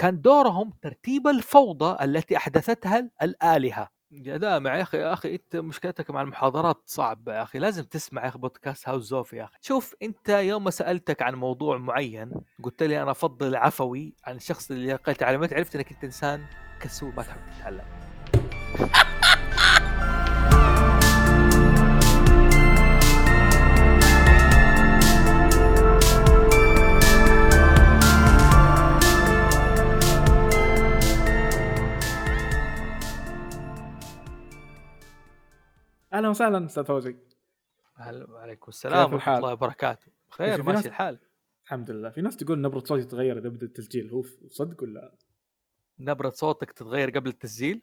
كان دورهم ترتيب الفوضى التي أحدثتها الآلهة. لا معي يا أخي أنت مشكلتك مع المحاضرات صعبة يا أخي، لازم تسمع يا أخي بودكاست هاوس زوفي يا أخي. شوف أنت يوم سألتك عن موضوع معين قلت لي أنا أفضل عفوي عن الشخص اللي قلت علمت، عرفت أنك أنت إنسان كسول ما تحب تتعلم. اهلا وسهلا استاذ فوزي. اهلا عليكم السلام ورحمه الله وبركاته. خير ماشي الحال الحمد لله. في ناس تقول نبره صوتي تتغير اذا بدا التسجيل، هو صدق ولا نبره صوتك تتغير قبل التسجيل؟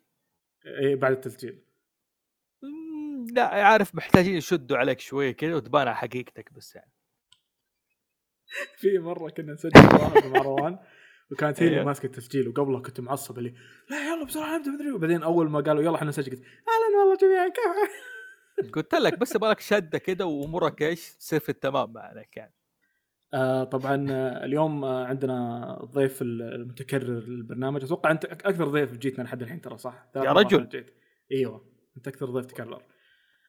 ايه بعد التسجيل. لا عارف محتاجين يشدوا عليك شويه كده وتبان على حقيقتك بس يعني. في مره كنا نسجل واحد مع روان وكانت هي ماسكه التسجيل، وقبلها كنت معصب لي لا يلا بسرعه نبدا مدري، وبعدين اول ما قالوا يلا احنا نسجل اهلا والله جميعا كيف قلت لك بس بالك شده كده وامورك ايش تصير في التمام معك يعني. طبعا اليوم عندنا الضيف المتكرر للبرنامج، اتوقع انت اكثر ضيف جيتنا لحد الحين ترى صح يا رجل؟ ايوه انت اكثر ضيف تكرر.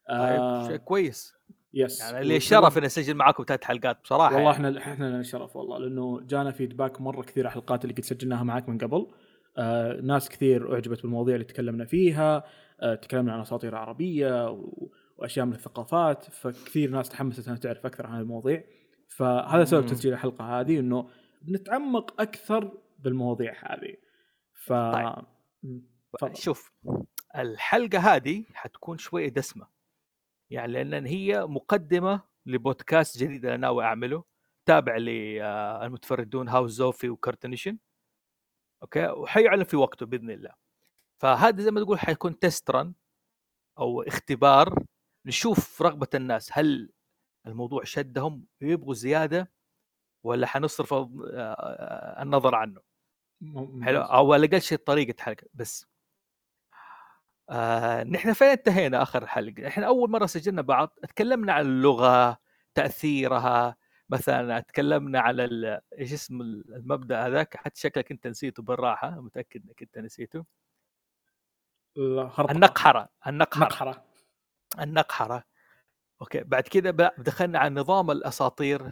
طيب كويس يس يعني لي شرف اني اسجل معاكم 3 حلقات بصراحه والله يعني. احنا لنا شرف والله، لانه جانا فيدباك مره كثير حلقات اللي قد سجلناها معاك من قبل. ناس كثير اعجبت بالمواضيع اللي تكلمنا فيها، تكلمنا عن اساطير عربيه واشياء من الثقافات، فكثير ناس تحمست انها تعرف اكثر عن المواضيع، فهذا سبب تسجيل الحلقه هذه انه بنتعمق اكثر بالمواضيع هذه. طيب. شوف الحلقه هذه حتكون شويه دسمه يعني، لان هي مقدمه لبودكاست جديد انا ناوي اعمله تابع للمتفردون هاوس زوفي وكارتنيشن، اوكي، وحيعلن في وقته باذن الله. فهذا زي ما تقول حيكون تسترن أو اختبار نشوف رغبة الناس، هل الموضوع شدهم يبغوا زيادة ولا حنصرف النظر عنه. حلو أو على الأقل شيء طريقة حلقة بس. نحن فين انتهينا آخر حلقة؟ نحن أول مرة سجلنا بعض تكلمنا عن اللغة تأثيرها، مثلا تكلمنا على إيش اسم المبدأ هذاك، حتى شكلك أنت نسيته بالراحة، متأكد أنك أنت نسيته. النقحرة. أوكي بعد كده دخلنا على نظام الأساطير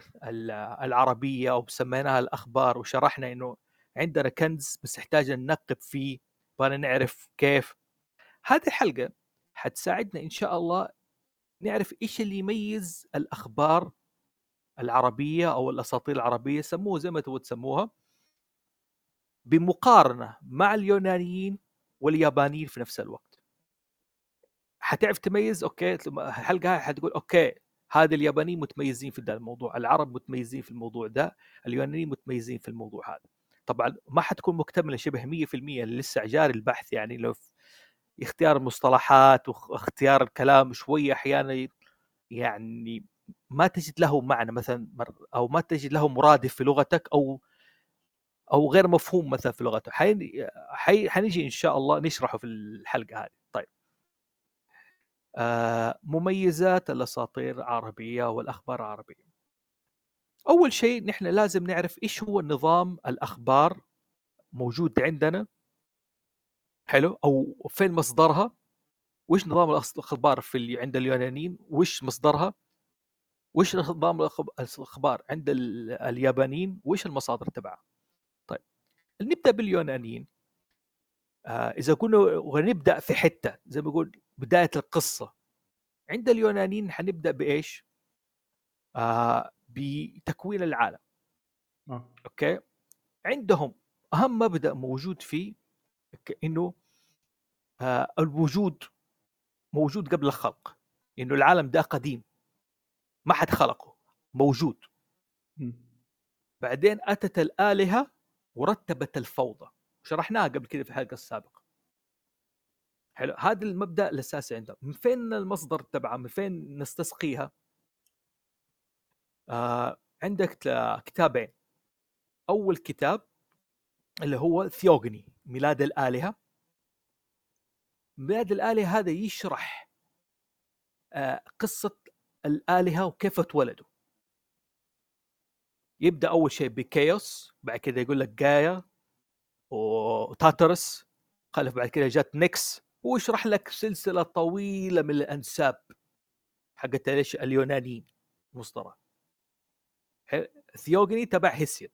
العربية أو سميناها الأخبار، وشرحنا إنه عندنا كنز بس نحتاج ننقب فيه بانا نعرف كيف. هذه الحلقة حتساعدنا إن شاء الله نعرف إيش اللي يميز الأخبار العربية أو الأساطير العربية، سموه زي ما تسموها، بمقارنة مع اليونانيين واليابانيين في نفس الوقت. حتعرف تميز اوكي الحلقه حتقول اوكي هذا اليابانيين متميزين في هذا الموضوع، العرب متميزين في الموضوع ده، اليونانيين متميزين في الموضوع هذا. طبعا ما حتكون مكتمله شبه 100% لسه جاري البحث يعني، لو اختيار المصطلحات واختيار الكلام شويه احيانا يعني ما تجد له معنى مثلا، او ما تجد له مرادف في لغتك او غير مفهوم مثلا في لغته. حنيجي ان شاء الله نشرحه في الحلقه هذه. طيب مميزات الاساطير العربيه والاخبار العربيه. اول شيء نحن لازم نعرف ايش هو النظام الاخبار موجود عندنا، حلو، او فين مصدرها، وايش نظام الاخبار عند اليونانيين، وايش مصدرها، وايش نظام الاخبار عند اليابانيين، وايش المصادر تبعها. نبدأ باليونانيين. إذا كنا ونبدأ في حتة زي ما يقول بداية القصة عند اليونانيين، حنبدأ بإيش؟ بتكوين العالم. أوكي عندهم أهم مبدأ موجود فيه إنه الوجود موجود قبل الخلق، إنه العالم ده قديم ما حد خلقه، موجود. بعدين أتت الآلهة ورتبت الفوضى، شرحناها قبل كده في الحلقة السابقة. حلو هذا المبدأ الأساسي عندهم. من فين المصدر تبعه؟ من فين نستسقيها؟ عندك كتابين. أول كتاب اللي هو ثيوغني، ميلاد الآلهة. ميلاد الآلهة هذا يشرح قصة الآلهة وكيف اتولدوا. يبدأ أول شيء بكايوس، بعد كده يقول لك جايا تاترس، خلف بعد كده جات نيكس، ويشرح لك سلسلة طويلة من الأنساب حقت ليش اليونانيين مصدرة. ثيوغني تبع هيسيد.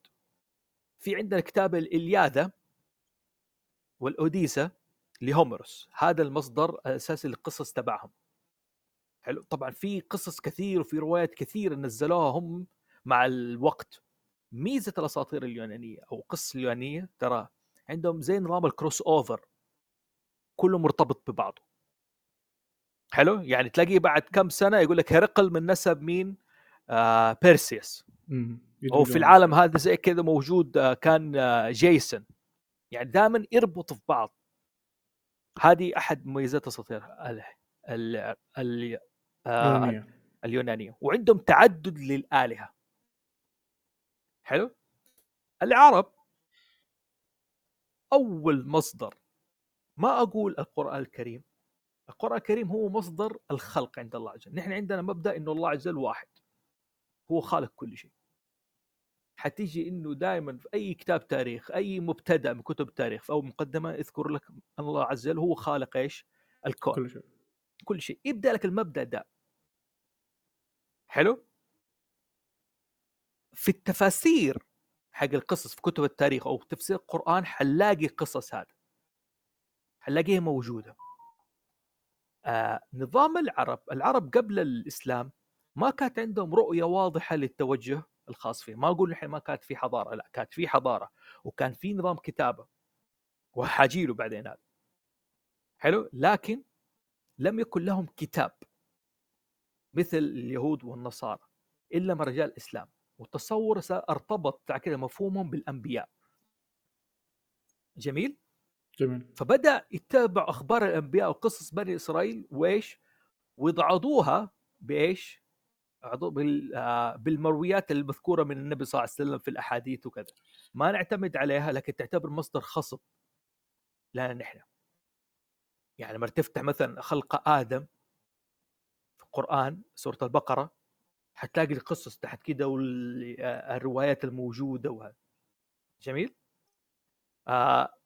في عندنا كتاب الإليادة والأوديسة لهوميروس، هذا المصدر الأساسي للقصص تبعهم. حلو، طبعا في قصص كثير وفي روايات كثير نزلوها هم مع الوقت. ميزة الأساطير اليونانية أو قصة اليونانية ترى عندهم زي نظام الكروس أوفر، كله مرتبط ببعضه. حلو، يعني تلاقيه بعد كم سنة يقول لك هرقل من نسب مين؟ بيرسيوس. أو في العالم هذا زي كذا موجود، كان جيسون. يعني دائما يربطوا في بعض. هذه أحد مميزات الأساطير اليونانية. وعندهم تعدد للآلهة. حلو، العرب أول مصدر، ما أقول القرآن الكريم، القرآن الكريم هو مصدر الخلق عند الله عز وجل. نحن عندنا مبدأ إنه الله عز وجل واحد، هو خالق كل شيء. حتيجي إنه دائما في أي كتاب تاريخ، أي مبتدأ من كتب التاريخ أو مقدمة يذكر لك أن الله عز وجل هو خالق إيش؟ الكون، كل شيء. يبدأ لك المبدأ ده. حلو، في التفاسير حق القصص في كتب التاريخ أو تفسير القرآن حلاقي قصص هذا، حلاقيها موجودة. نظام العرب قبل الإسلام ما كانت عندهم رؤية واضحة للتوجه الخاص فيه. ما أقول لحين ما كانت في حضارة، لا، كانت في حضارة وكان في نظام كتابة وحاجيله بعدين هذا. حلو، لكن لم يكن لهم كتاب مثل اليهود والنصارى إلا ما رجاء الإسلام. والتصور ارتبط كده مفهومهم بالأنبياء. جميل. فبدأ يتابع أخبار الأنبياء وقصص بني إسرائيل وإيش، ويضعضوها بإيش، بالمرويات المذكورة من النبي صلى الله عليه وسلم في الأحاديث وكذا. ما نعتمد عليها، لكن تعتبر مصدر خصب لنا نحن. يعني لما تفتح مثلا خلق آدم في القرآن سورة البقرة حتلاقي القصص تحت كده والروايات الموجودة وهذا. جميل.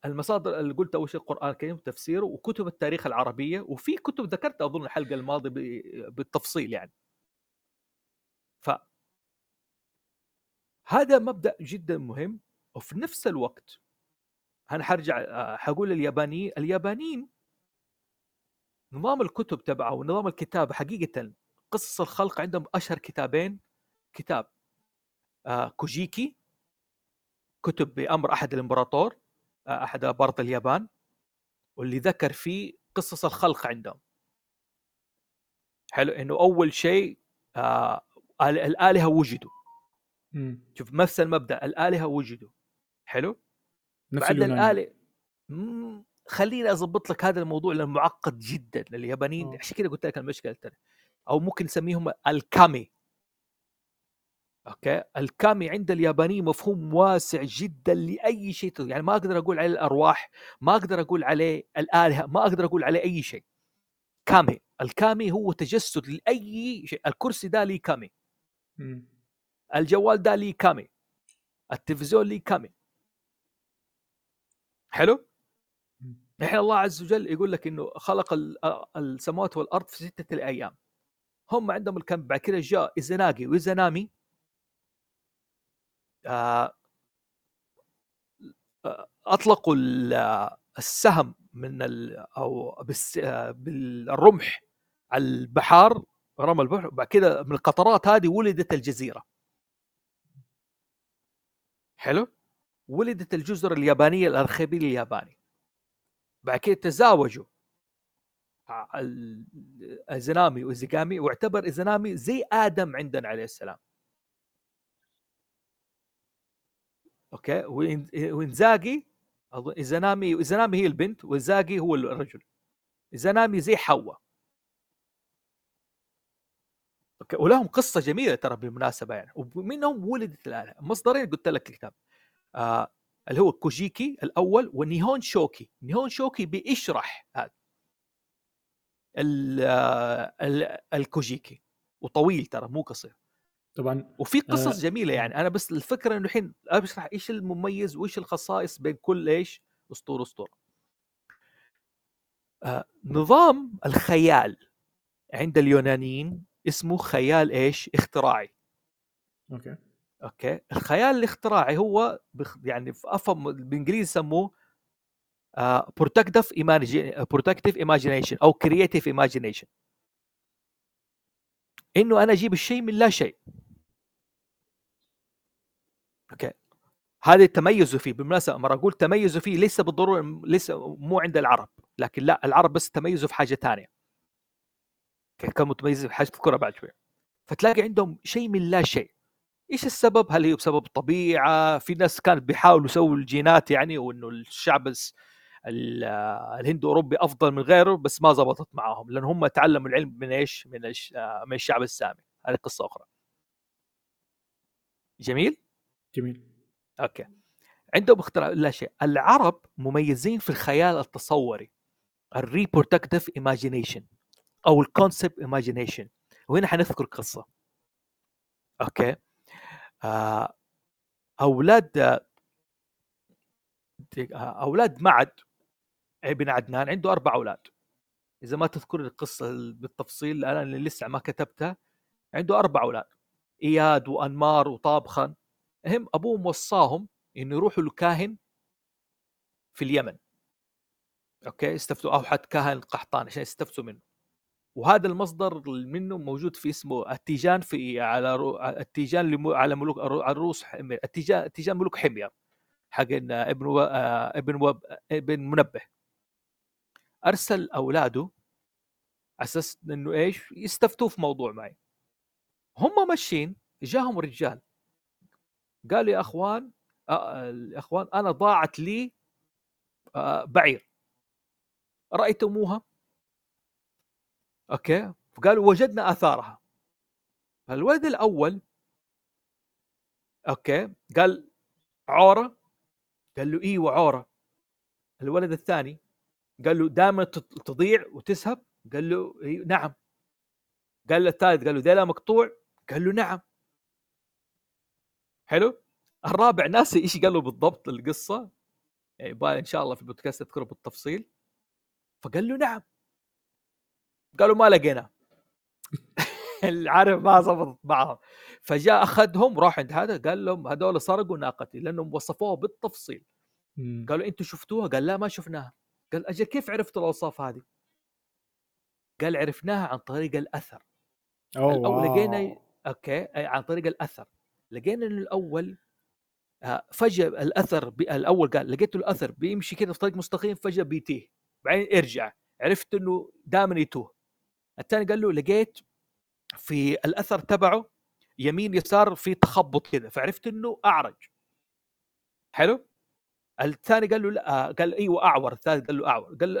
المصادر اللي قلت أول شيء القرآن الكريم وتفسيره وكتب التاريخ العربية، وفي كتب ذكرت أظن الحلقة الماضية بالتفصيل. يعني فهذا مبدأ جدا مهم. وفي نفس الوقت أنا حرجع حقول اليابانيين نظام الكتب تبعه ونظام الكتاب حقيقة قصص الخلق عندهم أشهر كتابين، كتاب كوجيكي، كتب بأمر أحد أمراء اليابان، واللي ذكر فيه قصص الخلق عندهم. حلو، إنه أول شيء الآلهة وجدوا. شوف نفس المبدأ، الآلهة وجدوا. حلو، بعد الآلهة خليني أضبط لك هذا الموضوع لأنه معقد جدا لليابانيين. عشان كده قلت لك المشكلة التانية، أو ممكن نسميهم الكامي. أوكي، الكامي عند الياباني مفهوم واسع جدا لأي شيء. يعني ما أقدر أقول عليه الأرواح، ما أقدر أقول عليه الآلهة، ما أقدر أقول عليه أي شيء. كامي، الكامي هو تجسد لأي شيء. الكرسي ده لي كامي، الجوال ده لي كامي، التلفزيون لي كامي. حلو، نحن الله عز وجل يقول لك إنه خلق السماوات والأرض في 6 أيام. هم عندهم الكامي. بعد كده جاء إيزاناغي وإيزانامي، أطلقوا السهم من بالرمح على البحار، رمى البحر. بعد كده من القطرات هذه ولدت الجزيرة. حلو، ولدت الجزر اليابانية، الأرخبيل الياباني. بعد كده تزاوجوا إيزانامي وإيزانامي، واعتبر إيزانامي زي آدم عندنا عليه السلام. اوكي، وانزاغي إيزانامي هي البنت، وانزاغي هو الرجل. إيزانامي زي حواء. اوكي، ولهم قصه جميله ترى بالمناسبه. يعني ومنهم ولدت الآلهة. مصدرين قلت لك الكتاب اللي هو كوجيكي الاول ونيهون شوكي. نيهون شوكي بيشرح هذا الكوجيكي، وطويل ترى مو قصير طبعا، وفي قصص جميله. يعني انا بس الفكره انه الحين اشرح ايش المميز وايش الخصائص بين كل ايش اسطوره اسطوره. نظام الخيال عند اليونانيين اسمه خيال ايش؟ اختراعي. اوكي اوكي. الخيال الاختراعي هو يعني في افهم بالانجليزي يسموه protective imagination او creative imagination، انه انا اجيب الشيء من لا شيء. اوكي هذا التميز فيه بالمناسبه، مره اقول تميز فيه ليس بالضروره، ليس مو عند العرب، لكن لا العرب بس تميزوا في حاجه ثانيه، كانوا متميزين في حاجه الكره بعد شويه. فتلاقي عندهم شيء من لا شيء. ايش السبب؟ هل هي بسبب الطبيعه؟ في ناس كانت بيحاولوا يسووا الجينات يعني، وانه الشعب الهندو اوروبي افضل من غيره، بس ما زبطت معاهم لان هم تعلموا العلم من ايش؟ من الشعب السامي. هذه قصه اخرى. جميل جميل. اوكي عندهم اختراع لا شيء. العرب مميزين في الخيال التصوري، الريبورتكتيف ايماجينيشن او الكونسبت ايماجينيشن، وهنا حنذكر قصه. اوكي اولاد معد ابن عدنان عنده 4 أولاد، اذا ما تذكر القصه بالتفصيل انا لسه ما كتبتها. عنده 4 أولاد، اياد وانمار وطابخا. هم ابوهم وصاهم انه يروحوا لكاهن في اليمن. اوكي استفتوا اوحد كاهن قحطان عشان يستفتوا منه، وهذا المصدر منه موجود في اسمه التيجان، في على التيجان على ملوك الروس، التيجان ملوك حمير حق ابن منبه. ارسل اولاده اساس انه ايش؟ يستفتوا في موضوع معي. هم ماشيين جاهم رجال قال يا اخوان الاخوان انا ضاعت لي بعير، رايتموها؟ اوكي. فقالوا وجدنا اثارها. الولد الاول اوكي قال عوره، قال له ايوه عوره. الولد الثاني قال له دائما تضيع وتسهب، قال له نعم. قال له الثالث قال له ديلا مقطوع، قال له نعم. حلو. الرابع ناسي ايش قال له بالضبط القصه، يبقى ان شاء الله في البودكاست اذكره بالتفصيل. فقال له نعم، قالوا ما لقينا. العرب ما زبطت معهم. فجاء اخذهم راح عند هذا قال لهم هذول سرقوا ناقتي، لانهم وصفوها بالتفصيل. قالوا انتم شفتوها؟ قال لا ما شفناها. قال اجل كيف عرفتوا الاوصاف هذه؟ قال عرفناها عن طريق الاثر. او لقينا اوكي عن طريق الاثر، لقينا انه الاول فجأة الاثر الاول قال لقيت الاثر بيمشي كده في طريق مستقيم، فجأة بيتيه، بعدين ارجع عرفت انه دائما يتوه. الثاني قال له لقيت في الاثر تبعه يمين يسار في تخبط كده، فعرفت انه اعرج. حلو. الثاني قال له لا، قال ايوه اعور. الثالث قال له اعور، قال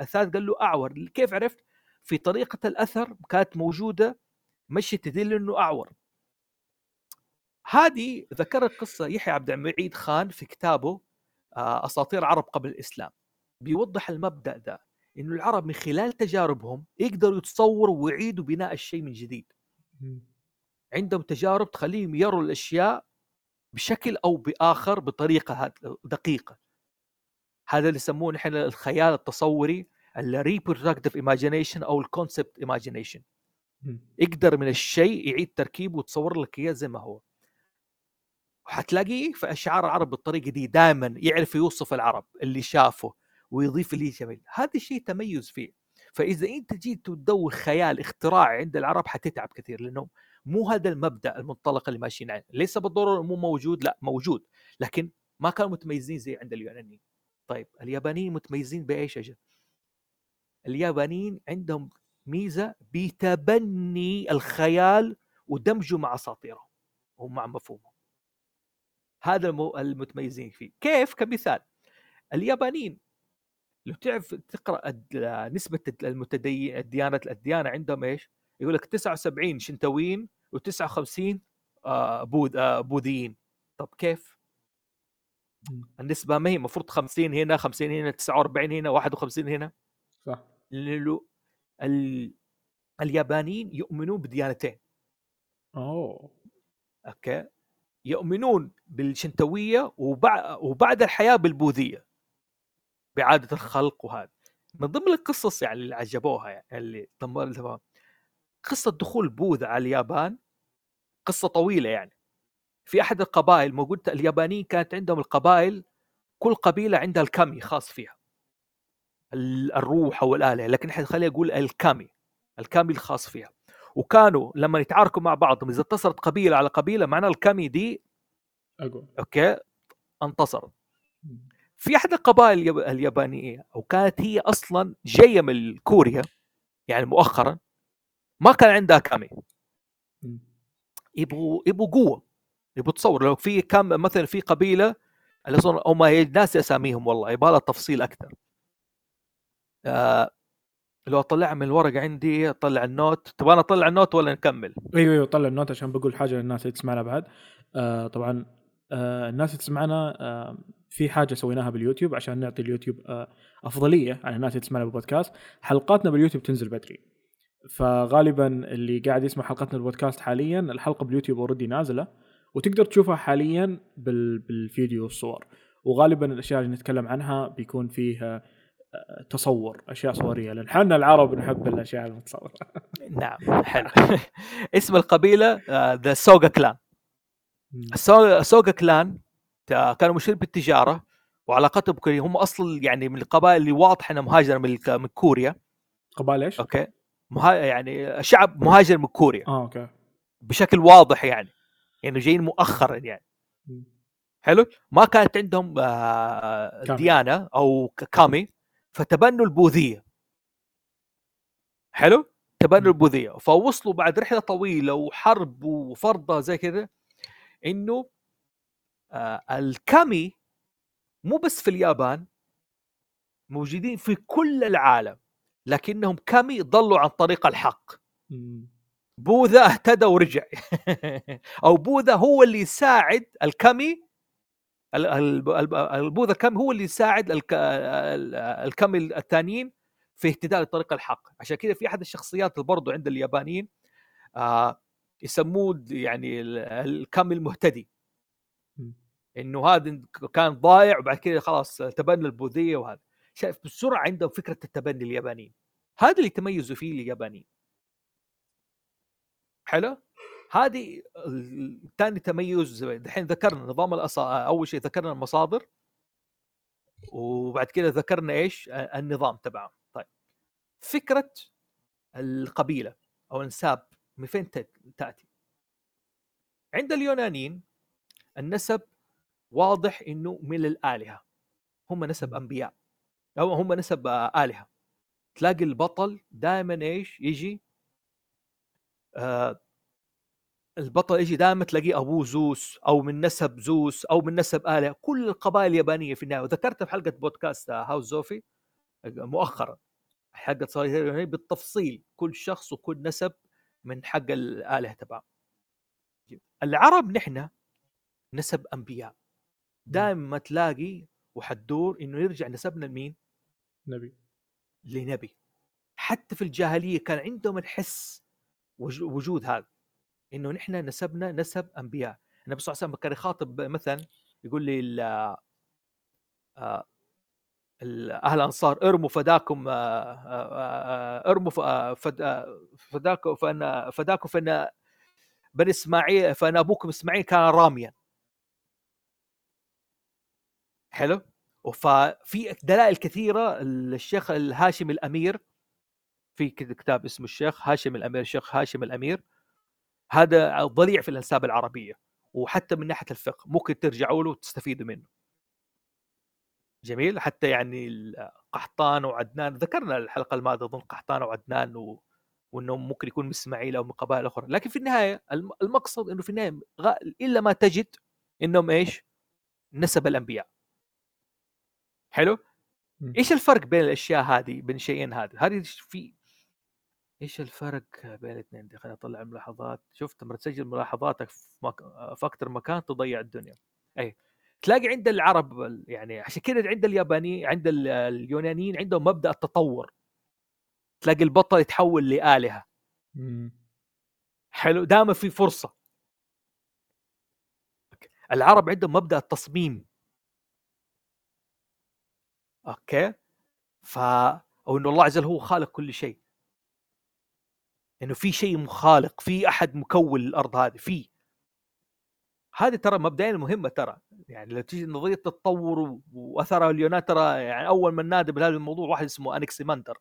الثالث قال له اعور كيف عرفت؟ في طريقه الاثر كانت موجوده مشي تدل انه اعور. هذه ذكرت قصه يحيى عبد المعيد خان في كتابه اساطير عرب قبل الاسلام، بيوضح المبدأ ده، إنه العرب من خلال تجاربهم يقدروا يتصوروا ويعيدوا بناء الشيء من جديد. عندهم تجارب تخليهم يروا الأشياء بشكل أو بآخر بطريقة دقيقة. هذا اللي يسموه نحن الخيال التصوري، الريبرودكتيف إيماجينيشن أو الكونسبت إيماجينيشن. يقدر من الشيء يعيد تركيبه وتصور لك إياه زي ما هو. وحتلاقيه في أشعار العرب بالطريقة دي دائما، يعرف يوصف العرب اللي شافه ويضيف لي جميل. هذا الشيء تميز فيه. فاذا انت جيت تدور خيال اختراعي عند العرب حتتعب كثير، لانه مو هذا المبدا المنطلق اللي ماشيين عليه. ليس بالضروره مو موجود، لا موجود، لكن ما كانوا متميزين زي عند اليونانيين. طيب اليابانيين متميزين بايش؟ اجل اليابانيين عندهم ميزه بتبني الخيال ودمجه مع اساطيرهم ومع مفهومهم. هذا المتميزين فيه. كيف؟ كمثال اليابانيين لو تعرف تقرأ نسبة المتدين الديانة عندهم إيش؟ يقول لك 79 شنتويين و59 بوذيين. طب كيف؟ النسبة ما هي المفروض 50 هنا 50 هنا 49 هنا 51 هنا؟ صح. لأنه اليابانيين يؤمنون بديانتين. أوه. أوكي. يؤمنون بالشنتوية وبعد الحياة بالبوذية بإعادة الخلق. وهذا من ضمن القصص يعني اللي عجبوها، يعني اللي طمرتها قصة دخول بوذا على اليابان، قصة طويلة. يعني في أحد القبائل موجود، اليابانيين كانت عندهم القبائل كل قبيلة عندها الكامي خاص فيها، الروح أو الآلة، لكن خليني أقول الكامي الخاص فيها. وكانوا لما يتعاركوا مع بعضهم إذا انتصرت قبيلة على قبيلة معنى الكامي دي أقول أوكي انتصرت. في أحد القبائل اليابانية وكانت هي أصلا جاية من كوريا يعني مؤخرا، ما كان عندها كامي. يبغوا قوة، يبغوا تصور لو في كام مثلا في قبيلة اللي أصلا أو ما هي ناس أساميهم والله يبغى تفصيل أكثر. لو أطلع من الورقة عندي أطلع النوت، طبعا أطلع النوت ولا نكمل؟ أيوة طلع النوت عشان بقول حاجة للناس اللي تسمعنا بعد. طبعا الناس اللي تسمعنا في حاجة سويناها باليوتيوب عشان نعطي اليوتيوب أفضلية عن الناس اللي تسمعنا بالبودكاست. حلقاتنا باليوتيوب تنزل بدري، فغالبا اللي قاعد يسمع حلقتنا البودكاست حاليا الحلقة باليوتيوب أوريدي نازلة وتقدر تشوفها حاليا بالفيديو والصور. وغالبا الأشياء اللي نتكلم عنها بيكون فيها تصور، أشياء صورية، لأن حنا العرب نحب الأشياء المتصورة. نعم حلو. اسم القبيلة The Soga Clan. Soga Clan كانوا مشهورين بالتجارة وعلاقتهم بكوريا. هم أصل يعني من القبائل اللي واضح أنها مهاجرة من كوريا. قبائل إيش؟ أوكي يعني شعب مهاجر من كوريا. أوكي بشكل واضح يعني جايين مؤخرا يعني. حلو. ما كانت عندهم ديانة أو كامي، فتبنوا البوذية. حلو تبنوا البوذية. فوصلوا بعد رحلة طويلة وحرب وفرضة زي كذا إنه الكامي مو بس في اليابان، موجودين في كل العالم، لكنهم كامي ضلوا عن طريق الحق. بوذا اهتدى ورجع. أو بوذا هو اللي يساعد الكامي، البوذا كم هو اللي يساعد الكم الثانيين في اهتداء لطريق الحق. عشان كده في أحد الشخصيات اللي برضو عند اليابانيين يسموه يعني الكم المهتدي، إنه هذا كان ضايع وبعد كده خلاص تبنى البوذية. وهذا شايف بسرعة عندهم فكرة التبني اليابانيين، هذا اللي تميزوا فيه اليابانيين. حلو. هذه الثاني تميز. الحين ذكرنا نظام أول شيء ذكرنا المصادر، وبعد كده ذكرنا إيش النظام تبعه. طيب فكرة القبيلة أو النساب من فين تأتي؟ عند اليونانيين النسب واضح إنه من الآلهة، هم نسب أنبياء أو هم نسب آلهة. تلاقي البطل دائما إيش يجي، البطل يجي دائما تلاقيه أبوه زوس أو من نسب زوس أو من نسب آلهة. كل القبائل اليابانية في النهاية، وذكرتها في حلقة بودكاست هاوس زوفي مؤخرا حلقة صارت بالتفصيل كل شخص وكل نسب من حق الآلهة تبعه. العرب نحن نسب أنبياء، دائما تلاقي وحدور إنه يرجع نسبنا لمين؟ نبي، لنبي. حتى في الجاهلية كان عندهم الحس وجود هذا إنه نحن نسبنا نسب أنبياء. النبي صلى الله عليه وسلم كان يخاطب مثلا يقول لي أهل الأنصار ارموا فداكم ارموا فداكم فإن بني إسماعيل فإن أبوكم إسماعيل كان راميا. حلو. وفي دلائل كثيرة. الشيخ الهاشم الأمير في كتاب اسمه الشيخ هاشم الأمير، الشيخ هاشم الأمير هذا ضليع في الأنساب العربية، وحتى من ناحية الفقه ممكن ترجعوا له وتستفيدوا منه. جميل. حتى يعني قحطان وعدنان ذكرنا الحلقة الماضية ضمن قحطان وعدنان وأنه ممكن يكون من إسماعيل أو من قبائل أخرى. لكن في النهاية المقصد أنه في النهاية إلا ما تجد أنهم إيش نسب الأنبياء. حلو. إيش الفرق بين الأشياء هذه، بين شيئين هذه في إيش الفرق بين الاثنين؟ خليني أطلع الملاحظات. شفت لما تسجل ملاحظاتك في أكتر مكان تضيع الدنيا. أي تلاقي عند العرب يعني، عشان كده عند اليابانيين عند اليونانيين عندهم مبدأ التطور. تلاقي البطل يتحول لآلهة. حلو. دائما في فرصة. العرب عندهم مبدأ التصميم. أوكي، أو إنه الله عز وجل هو خالق كل شيء، إنه في شيء مخالق، في أحد مكون الأرض هذه، في هذه ترى مبدئيا مهمة ترى، يعني لو تيجي نظرية التطور وأثرها اليونان ترى، يعني أول من نادى بهذا الموضوع واحد اسمه أناكسيماندر،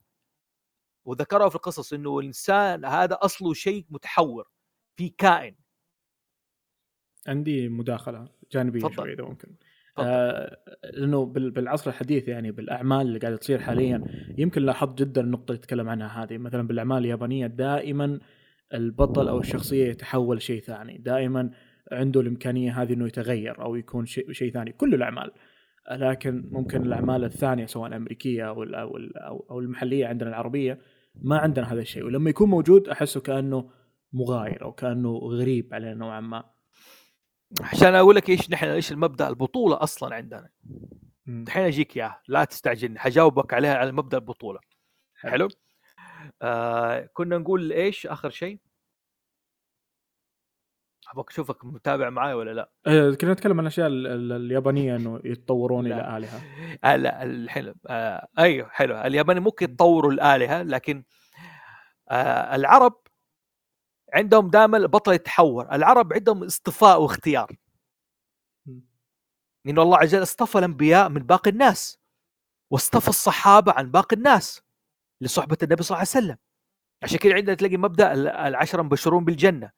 وذكره في القصص إنه الإنسان هذا أصله شيء متحور، في كائن. عندي مداخلة جانبية شوي إذا ممكن. لأنه بالعصر الحديث يعني بالأعمال اللي قاعدة تصير حاليا يمكن لاحظت جدا النقطة اللي تكلم عنها هذه، مثلا بالأعمال اليابانية دائما البطل أو الشخصية يتحول شيء ثاني، دائما عنده الإمكانية هذه إنه يتغير أو يكون شيء ثاني كل الأعمال. لكن ممكن الأعمال الثانية سواء الأمريكية أو المحلية عندنا العربية ما عندنا هذا الشيء، ولما يكون موجود أحسه كأنه مغاير أو كأنه غريب علينا نوعا ما. عشان اقول لك ايش المبدا البطوله اصلا عندنا. الحين اجيك يا لا تستعجلني، حجاوبك عليها على مبدا البطوله. حلو. كنا نقول ايش اخر شيء؟ ابغى اشوفك متابع معاي ولا لا. كنا نتكلم عن الاشياء اليابانيه انه يتطورون الى الهه. لا الحين ايوه حلو، الياباني ممكن يتطوروا الالهه، لكن العرب عندهم دائما البطل يتحور. العرب عندهم اصطفاء واختيار، إنه الله عز وجل اصطفى الأنبياء من باقي الناس، واصطفى الصحابة عن باقي الناس لصحبة النبي صلى الله عليه وسلم. عشان كده عندنا تلاقي مبدأ العشرة مبشرون بالجنة،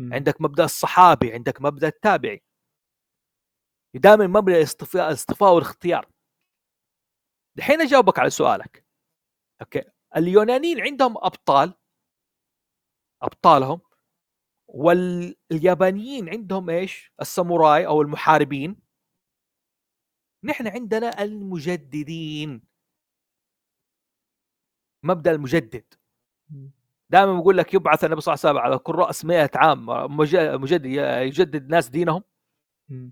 عندك مبدأ الصحابي، عندك مبدأ التابعي، دائما مبدأ الاصطفاء والاختيار. الحين أجاوبك على سؤالك. أوكي، اليونانيين عندهم أبطالهم، واليابانيين عندهم إيش؟ الساموراي أو المحاربين. نحن عندنا المجددين، مبدأ المجدد. دائما بقول لك يبعث النبي صلى الله عليه وسلم على كل رأس 100 عام مجدد يجدد ناس دينهم،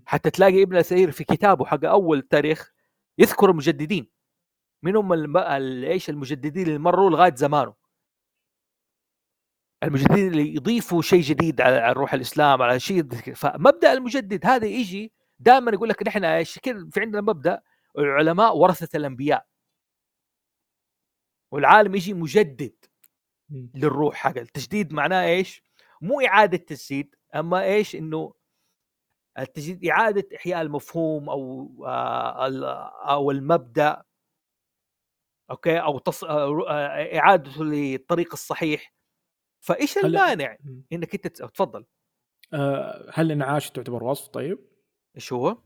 حتى تلاقي ابن كثير في كتابه حق أول تاريخ يذكر المجددين، منهم المجددين اللي مروا لغاية زمانه، المجددين اللي يضيفوا شيء جديد على روح الإسلام على شيء. فمبدأ المجدد هذا يجي دائما يقول لك نحن ايش كذا، في عندنا مبدأ العلماء ورثة الأنبياء، والعالم يجي مجدد للروح حق التجديد. معناه ايش؟ مو إعادة تجديد، اما ايش؟ انه التجديد إعادة إحياء المفهوم او المبدأ. اوكي، او إعادته للطريق الصحيح. فايش المانع انك انت تفضل؟ هل انعاش تعتبر وصف؟ طيب ايش هو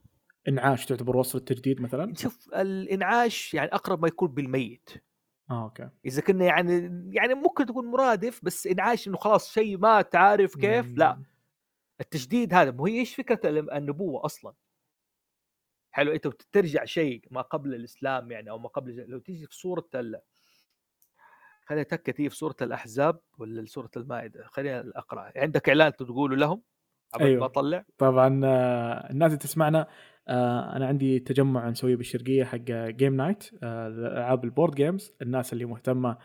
انعاش؟ تعتبر وصف التجديد مثلا؟ شوف، الانعاش يعني اقرب ما يكون بالميت. اوكي، اذا كنا يعني ممكن تكون مرادف، بس انعاش انه خلاص شيء ما تعرف كيف. لا، التجديد هذا مو هي ايش فكره النبوه اصلا. حلو، انت بترجع شيء ما قبل الاسلام يعني، او ما قبل. لو تيجي في صوره خلينا تكتي في سورة الأحزاب ولا سورة المائدة، خلينا أقرأ. عندك إعلان تقوله لهم قبل ما أطلع؟ طبعا الناس اللي تسمعنا، أنا عندي تجمع نسويه بالشرقية حق جيم نايت، ألعاب البورد جيمز. الناس اللي مهتمة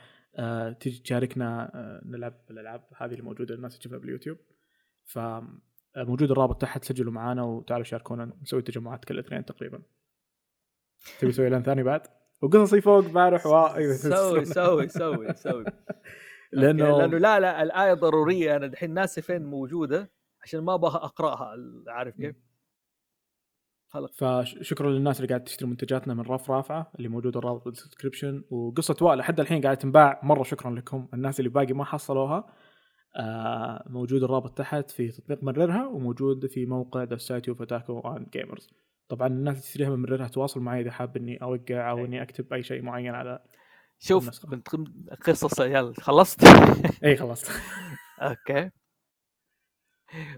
تيجي تشاركنا، نلعب الألعاب هذه الموجودة الناس اللي تشوفها باليوتيوب. فموجود الرابط تحت، سجلوا معنا وتعالوا شاركونا، نسوي تجمعات كل اثنين تقريبا. تبي تسوي إعلان ثاني بعد؟ وقصصي فوق بارح سوي لانه لا الآية ضرورية. انا الحين ناسي فين موجودة عشان ما ابغى اقراها، عارف كيف. فشكرا للناس اللي قاعد تشتري منتجاتنا من رف رافعة اللي موجود الرابط بالديسكربشن. وقصة وائل لحد الحين قاعد تنباع، مرة شكرا لكم. الناس اللي باقي ما حصلوها، موجود الرابط تحت في تطبيق مررها، وموجود في موقع ذا سايت وفتاكو اند جيمرز. طبعا الناس اللي تشتريها من مررها تواصل معي اذا حاب اني اوقع او اني اكتب اي شيء معين على شوف قصص. يلا خلصت؟ اي خلصت. اوكي،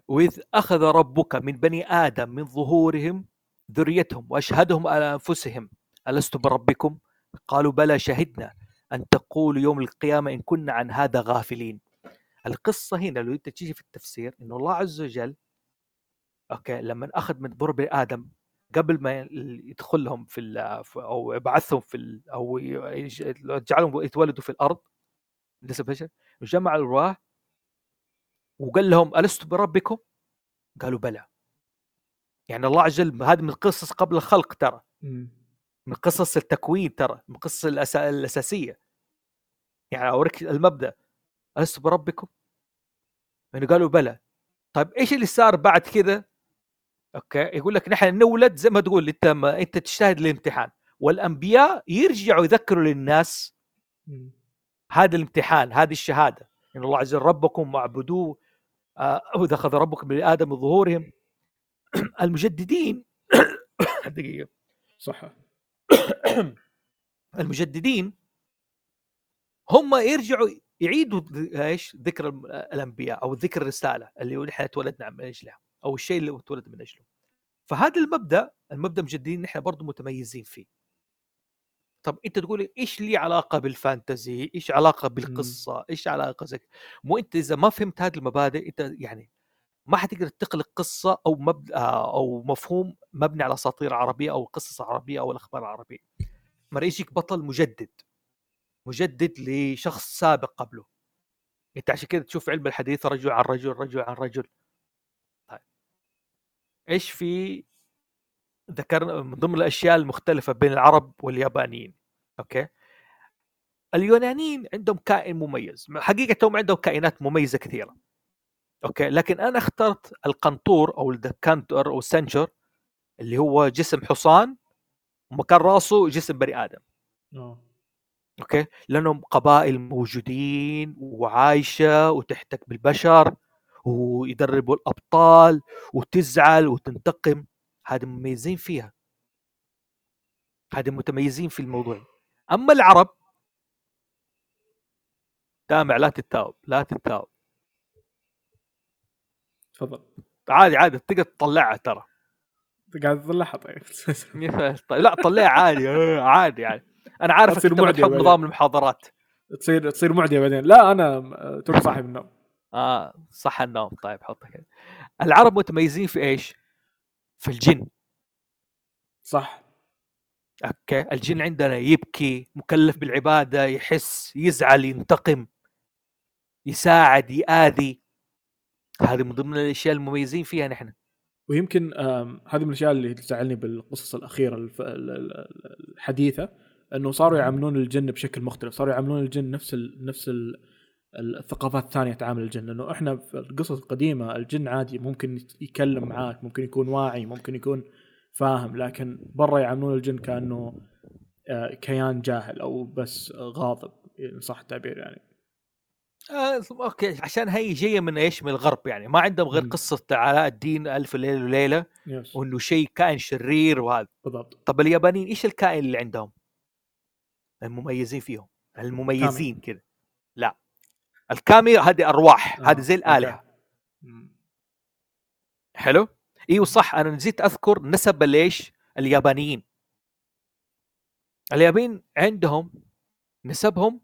واذ اخذ ربك من بني ادم من ظهورهم ذريتهم واشهدهم على انفسهم الست بربكم قالوا بلى شهدنا ان تقولوا يوم القيامه ان كنا عن هذا غافلين. القصه هنا لو تجي في التفسير انه الله عز وجل اوكي لما اخذ من برب ادم قبل ما يدخلهم او يبعثهم او يجعلهم يتولدوا في الارض لسه بشر، جمع الارواح وقال لهم ألست بربكم؟ قالوا بلى. يعني الله عز وجل هذه من القصص قبل الخلق ترى، من قصص التكوين ترى، من قصص الأساسية. يعني أوريك المبدأ، ألست بربكم؟ يعني قالوا بلى. طيب إيش اللي صار بعد كذا؟ أوكي، يقول لك نحن نولد زي ما تقول أنت، أنت تجتهد الامتحان، والأنبياء يرجعوا يذكروا للناس هذا الامتحان، هذه الشهادة، إن يعني الله عز وجل ربكم واعبدوه، إذا أخذ ربكم من آدم من ظهورهم. المجددين دقيقة صح، المجددين هم يرجعوا يعيدوا ايش ذكر الانبياء او ذكر الرساله اللي احنا تولدنا من اجلها او الشيء اللي تولد من اجله. فهذا المبدا، المبدا مجددين احنا برضو متميزين فيه. طب انت تقولي ايش لي علاقه بالفانتزي، ايش علاقه بالقصه، ايش علاقه زي مو انت اذا ما فهمت هذه المبادئ انت يعني ما حتقدر تخلق قصه او او مفهوم مبني على اساطير عربيه او قصص عربيه او الاخبار العربيه. ما يجيك بطل مجدد، مجدد لشخص سابق قبله. انت عشان كده تشوف علم الحديث رجل عن رجل، رجل عن رجل. طيب ايش في ذكرنا من ضمن الاشياء المختلفه بين العرب واليابانيين؟ اوكي، اليونانيين عندهم كائن مميز، حقيقتهم عندهم كائنات مميزه كثيره. اوكي، لكن انا اخترت القنطور او الكانتور او السنجر اللي هو جسم حصان ومكان راسه جسم بني ادم. اوكي، لانهم قبائل موجودين وعايشه وتحتك بالبشر ويدربوا الابطال وتزعل وتنتقم، هذا مميزين فيها، هذا متميزين في الموضوع. اما العرب تامع، لا تتاوب لا تتاوب، تفضل عادي عادي، تقدر تطلعها ترى، قاعد تطلعها. طيب لا طلعها عادي عادي يعني. انا عارف انت بتحب نظام المحاضرات، تصير معديه بعدين. لا انا ترى صاحب النوم. صح النوم. طيب حطها كده. العرب متميزين في ايش؟ في الجن. صح، اوكي، الجن عندنا يبكي، مكلف بالعباده، يحس، يزعل، ينتقم، يساعد، يؤذي. هذه من ضمن الاشياء المميزين فيها نحن. ويمكن هذه من الاشياء اللي تزعلني بالقصص الاخيره الحديثه، انه صاروا يعاملون الجن بشكل مختلف، صاروا يعاملون الجن نفس الثقافات الثانيه تعامل الجن. لانه احنا في القصص القديمه الجن عادي ممكن يتكلم معاك، ممكن يكون واعي، ممكن يكون فاهم، لكن برا يعاملون الجن كانه كيان جاهل او بس غاضب، صح التعبير يعني. اوكي، عشان هي جايه من ايش؟ من الغرب، يعني ما عندهم غير قصه علاء الدين الف ليله وليله، وانه شيء كائن شرير وهذا. بالضبط. طب اليابانيين ايش الكائن اللي عندهم المميزين فيهم؟ المميزين كده، لا الكامي هذه ارواح، هذه زي الالهه. حلو، ايوه صح. انا نسيت اذكر نسب ليش اليابانيين. اليابانيين عندهم نسبهم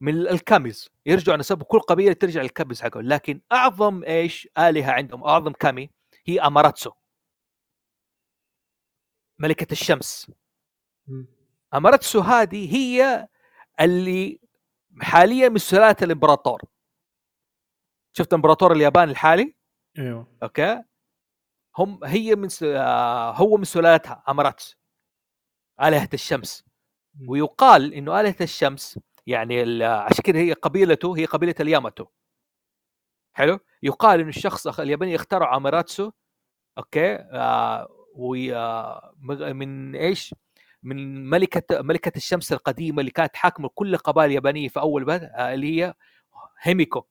من الكاميز، يرجعوا نسبهم، كل قبيله ترجع الكاميز حقهم. لكن اعظم ايش الهه عندهم، اعظم كامي هي اماراتسو، ملكه الشمس. اماراتسو هذه هي اللي حاليا من سلالة الامبراطور. شفت امبراطور اليابان الحالي؟ ايوه اوكي، هو من سلالتها اماراتسو، آلهة الشمس. ويقال انه آلهة الشمس يعني عشان كده هي قبيلته، هي قبيلة الياماتو. حلو، يقال انه الشخص الياباني اخترع اماراتسو اوكي، من ايش؟ من ملكة الشمس القديمة اللي كانت حاكمة كل القبائل اليابانية في أول اللي هي هيميكو.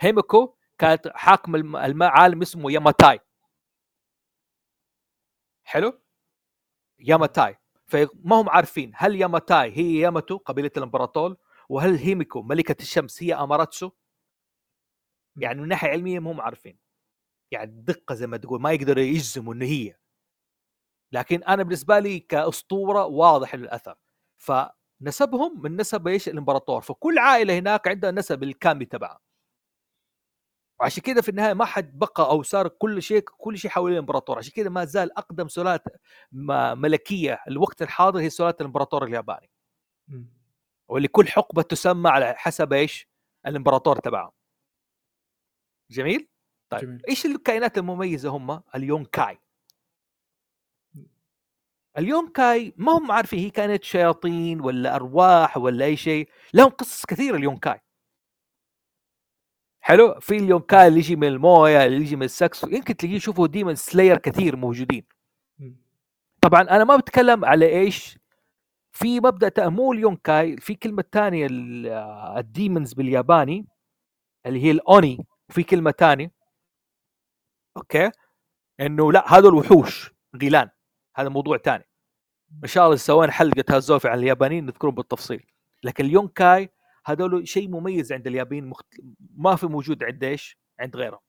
هيميكو كانت حاكمة العالم اسمه ياماتاي. حلو، ياماتاي. فما هم عارفين هل ياماتاي هي ياماتو قبيلة الامبراطور، وهل هيميكو ملكة الشمس هي أماراتسو. يعني من ناحية علمية ما هم عارفين، يعني دقة زي ما تقول، ما يقدروا يجزموا إنه هي. لكن أنا بالنسبة لي كأسطورة واضح للأثر، فنسبهم من نسب إيش؟ الإمبراطور. فكل عائلة هناك عندها نسب الكامي تبعها، وعشان كده في النهاية ما حد بقى أو صار كل شيء حول الإمبراطور. عشان كده ما زال أقدم سلالة ملكية الوقت الحاضر هي سلالة الإمبراطور الياباني، واللي كل حقبة تسمى على حسب إيش؟ الإمبراطور تبعها. جميل؟ طيب جميل. إيش الكائنات المميزة هم؟ اليونكاي. اليونكاي ما هم عارفين هي كانت شياطين ولا أرواح ولا أي شيء، لهم قصص كثيرة اليونكاي. حلو، في اليونكاي اللي يجي من الموية، اللي يجي من السكس، يمكن تلاقيه شوفوا ديمون سلاير كثير موجودين. طبعا أنا ما بتكلم على إيش، في مبدأ تأمول يونكاي، في كلمة تانية الديمونز بالياباني اللي هي الأوني، وفي كلمة تانية أوكي إنه لا هذول وحوش غيلان، هذا موضوع تاني إن شاء الله سوينا حلقة هالزوفي عن اليابانيين نذكرهم بالتفصيل. لكن اليونكاي هذول شيء مميز عند اليابانيين، ما في موجود عند إيش عند غيرهم.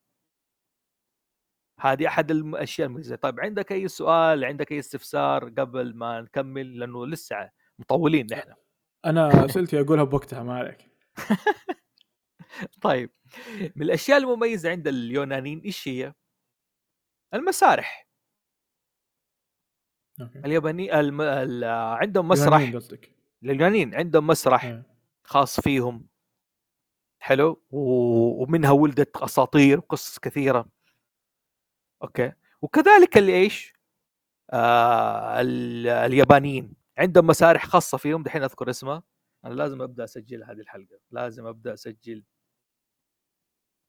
هذه أحد الأشياء المميزة. طيب عندك أي سؤال، عندك أي استفسار قبل ما نكمل لأنه لسه مطولين نحن؟ أنا سألتي أقولها بوقتها ما عليك. طيب من الأشياء المميزة عند اليونانيين إيش هي؟ المسارح. الياباني عندهم مسرح، اليونانيين عندهم مسرح خاص فيهم. حلو، ومنها ولدت أساطير وقصص كثيرة. أوكي، وكذلك اللي إيش اليابانيين عندهم مسارح خاصة فيهم. دحين أذكر اسمها، أنا لازم أبدأ أسجل هذه الحلقة، لازم أبدأ أسجل.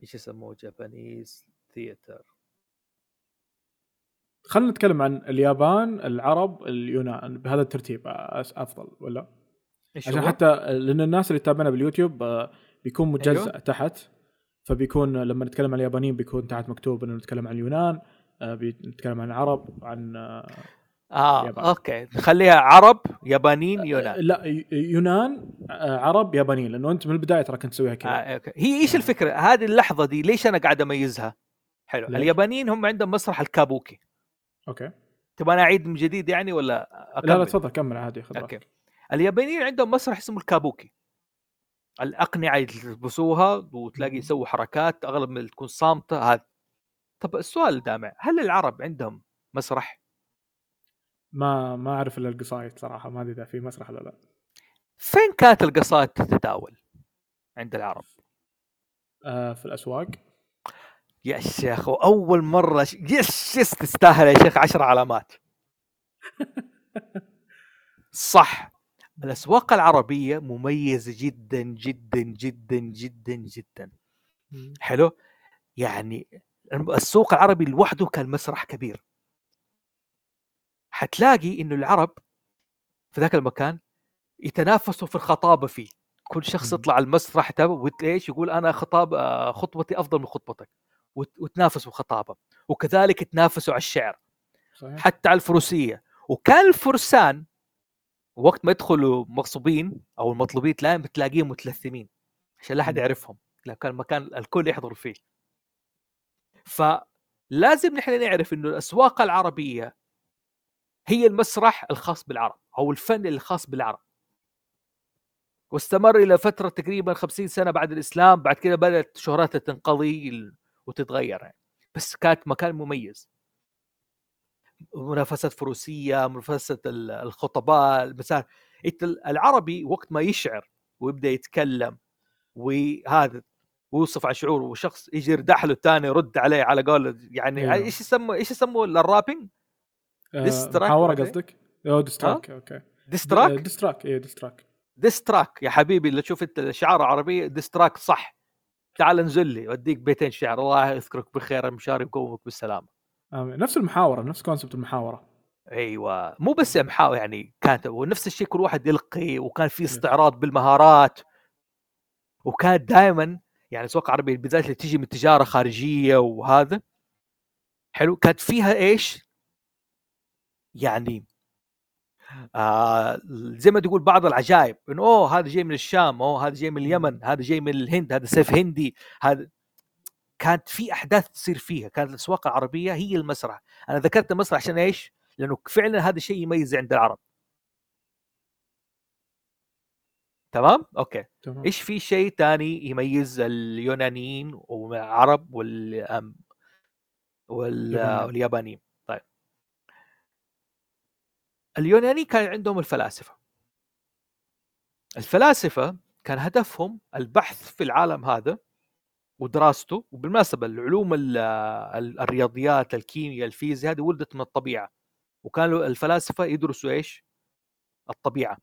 إيش يسموه؟ جابانيز ثياتر. خلنا نتكلم عن اليابان، العرب، اليونان بهذا الترتيب أفضل ولا؟ عشان حتى لأن الناس اللي تتابعنا باليوتيوب بيكون مجزء تحت، فبيكون لما نتكلم عن اليابانيين بيكون تحت مكتوب إنه نتكلم عن اليونان، بنتكلم عن العرب، عن اليابان. أوكي، خليها عرب يابانيين يونان. لا يونان عرب يابانيين، لأنه أنت من البداية ترى كنت تسويها كذا. هي إيش الفكرة هذه اللحظة دي؟ ليش أنا قاعد أميزها؟ حلو، اليابانيين هم عندهم مسرح الكابوكي. اوكي، تبغى انا اعيد من جديد يعني ولا اكمل؟ لا تفضل كمل عادي، خذ راحتك. اليابانيين عندهم مسرح اسمه الكابوكي، الاقنعه يلبسوها وتلاقي يسوي حركات اغلب من تكون صامته. هذا طب السؤال دامع، هل العرب عندهم مسرح؟ ما اعرف الا القصايد صراحه، ما ادري اذا في مسرح ولا لا. فين كانت القصايد تتداول عند العرب؟ في الاسواق. يا شيخ، وأول مرة يس تستاهل يا شيخ 10 علامات. صح، الأسواق العربية مميزة جدا جدا جدا جدا جدا. حلو، يعني السوق العربي لوحده كان مسرح كبير. حتلاقي إنه العرب في ذاك المكان يتنافسوا في الخطابة فيه، كل شخص يطلع المسرح تبع وإيش يقول، أنا خطبتي أفضل من خطبتك، وتنافسوا خطابة، وكذلك تنافسوا على الشعر. صحيح. حتى على الفروسية. وكان الفرسان وقت ما يدخلوا مغصوبين أو المطلوبين لا بتلاقيهم متلثمين عشان لا أحد يعرفهم، لا كان مكان الكل يحضر فيه. فلازم نحن نعرف إنه الأسواق العربية هي المسرح الخاص بالعرب أو الفن الخاص بالعرب، واستمر إلى فترة تقريبا 50 سنة بعد الإسلام. بعد كده بدأت شهرته تنقضي وتتغير يعني. بس كانت مكان مميز، منافسة فروسية، منافسة الخطباء، مثلا العربي وقت ما يشعر ويبدأ يتكلم وهذا ويوصف عن شعوره، وشخص يجي يردح له الثاني يرد عليه على قول، يعني ايش يسموه الرابينج؟ ديستراك. حاورة قصدك؟ ديستراك. اوكي، ديستراك يا حبيبي، اللي تشوف انت الشعار العربي ديستراك. صح، تعال انزل لي وديك 200 شعر، الله يذكرك بالخير مشاري ويقومك بالسلامه. نفس المحاوره، نفس كونسبت المحاوره. ايوه، مو بس محاوره يعني، كانت ونفس الشيء كل واحد يلقي، وكان في استعراض بالمهارات، وكان دائما يعني سوق عربي بالذات اللي تيجي من تجاره خارجيه وهذا. حلو، كانت فيها ايش يعني زي ما تقول بعض العجائب، انه هذا جاي من الشام، هذا جاي من اليمن، هذا جاي من الهند، هذا سيف هندي، هذا كانت في احداث تصير فيها. كانت الاسواق العربيه هي المسرح. انا ذكرت المسرح عشان ايش؟ لانه فعلا هذا الشيء يميز عند العرب. تمام، اوكي تمام. ايش في شيء تاني يميز اليونانيين والعرب واليابانيين؟ اليوناني كان عندهم الفلاسفة. الفلاسفة كان هدفهم البحث في العالم هذا ودراسته، وبالمناسبة العلوم الرياضيات، الكيمياء، الفيزياء، هذه ولدت من الطبيعة وكانوا الفلاسفة يدرسوا إيش؟ الطبيعة.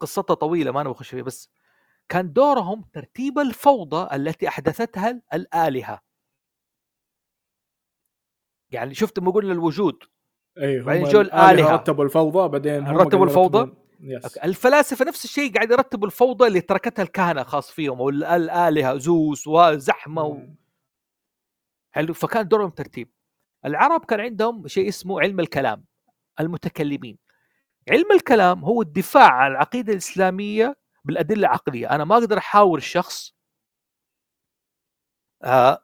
قصتها طويلة ما أنا بخش فيها، بس كان دورهم ترتيب الفوضى التي أحدثتها الآلهة. يعني شفت ما قلنا الوجود، أيوة، بعدين جو الآلهة رتبوا الفوضى، بعدين رتبوا الفوضى. يس. الفلاسفة نفس الشيء قاعد يرتبوا الفوضى اللي تركتها الكهنة خاص فيهم، والآلهة زوس وزحمة حلو. فكان دورهم ترتيب. العرب كان عندهم شيء اسمه علم الكلام، المتكلمين. علم الكلام هو الدفاع عن العقيدة الإسلامية بالأدلة العقلية. أنا ما أقدر أحاور الشخص، ما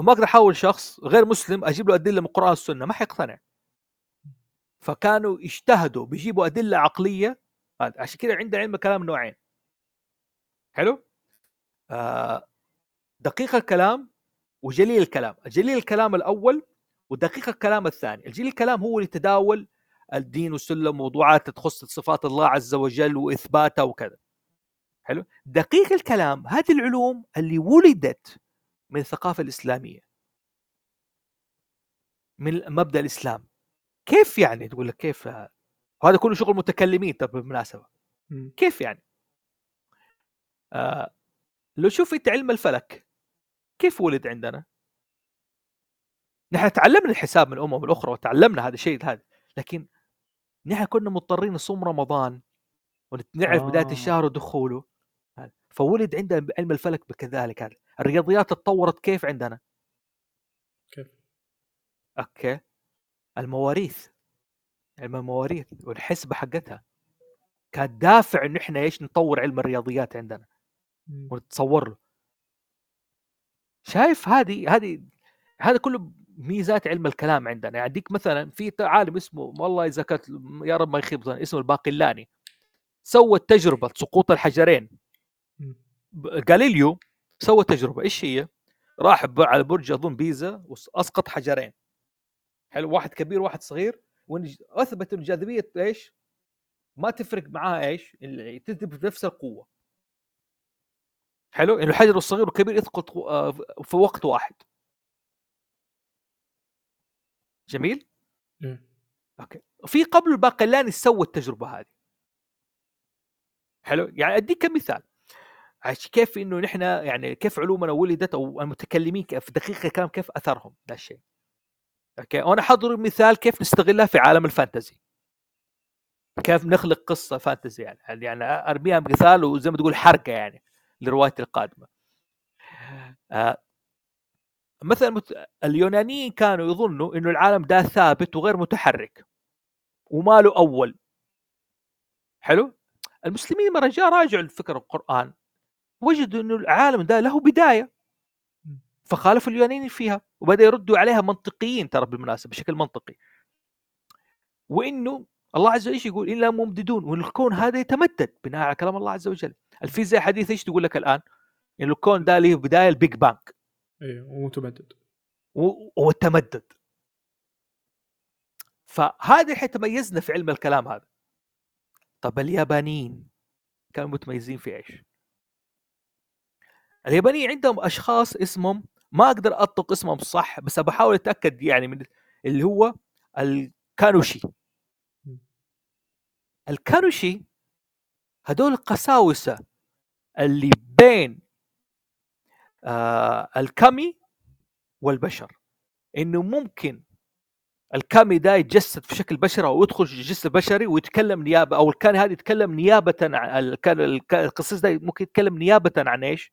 أقدر أحاور شخص غير مسلم أجيب له أدلة من القرآن والسنة، ما حيقتنع. فكانوا يجتهدوا بيجيبوا أدلة عقلية، عشان كده عندنا علم الكلام نوعين. حلو، دقيق الكلام وجليل الكلام. جليل الكلام الأول ودقيق الكلام الثاني. الجليل الكلام هو اللي تداول الدين والسلم، موضوعات تخص صفات الله عز وجل وإثباته وكذا. حلو، دقيق الكلام هذه العلوم اللي ولدت من الثقافة الإسلامية، من مبدأ الإسلام. كيف يعني تقول لك كيف هذا كله شغل متكلمين؟ طب بالمناسبة كيف يعني؟ لو شفت علم الفلك كيف ولد عندنا؟ نحن تعلمنا الحساب من الأمم الأخرى وتعلمنا هذا الشيء هذا، لكن نحن كنا مضطرين نصوم رمضان ونعرف بداية الشهر ودخوله، فولد عندنا علم الفلك بكذلك. هذا الرياضيات تطورت كيف عندنا؟ كيف؟ أوكي، المواريث، علم المواريث والحسبة حقتها كان دافع إنه إحنا إيش نطور علم الرياضيات عندنا ونتصور له. شايف؟ هذه هذا كله ميزات علم الكلام عندنا. يعني ديك مثلا في عالم اسمه، والله إذا كانت يا رب ما يخيبنا، اسمه الباقلاني، سوى تجربة سقوط الحجرين. غاليليو سوى تجربة، إيش هي؟ راح على برج أظن بيزا وأسقط حجرين، حلو، واحد كبير واحد صغير، وأثبت إن الجاذبية إيش ما تفرق معاها، إيش اللي تجذب بنفس القوة. حلو، إنه يعني الحجر الصغير والكبير يسقط في وقت واحد. جميل. أوكي، في قبل الباقلاني سوى التجربة هذه. حلو، يعني أديك كمثال كيف إنه نحن يعني كيف علومنا ولدت، أو المتكلمين في دقيقة كلام كيف أثرهم ذا الشيء. اوكي، وانا حاضر مثال كيف نستغلها في عالم الفانتزي، كيف نخلق قصه فانتزي. يعني ارميها مثال، وزي ما تقول حركه يعني لروايتي القادمه. مثلا اليونانيين كانوا يظنوا انه العالم ده ثابت وغير متحرك وما له اول. حلو، المسلمين لما راجعوا الفكر القران وجدوا انه العالم ده له بدايه، فخالفوا اليونانيين فيها وبدأ يردوا عليها منطقيين، ترى بالمناسبة بشكل منطقي، وإنه الله عز وجل يقول إلا ممددون، والكون هذا يتمدد بناء على كلام الله عز وجل. الفيزياء الحديثة إيش تقول لك الآن؟ إن الكون ده له بداية، البيج بانج، أيوة، ومتمدد وتمدد. فهذا الحين تميزنا في علم الكلام هذا. طب اليابانيين كانوا متميزين في إيش؟ اليابانيين عندهم أشخاص اسمهم، ما أقدر أطلق اسمهم صح بس بحاول أتأكد، يعني من اللي هو الكانوشي. الكانوشي هدول القساوسة اللي بين الكامي والبشر، إنه ممكن الكامي ده يتجسد في شكل بشر أو يدخل جسد بشري ويتكلم نيابة، أو الكان هذا يتكلم نيابة عن القسيس ده، ممكن يتكلم نيابة عن إيش؟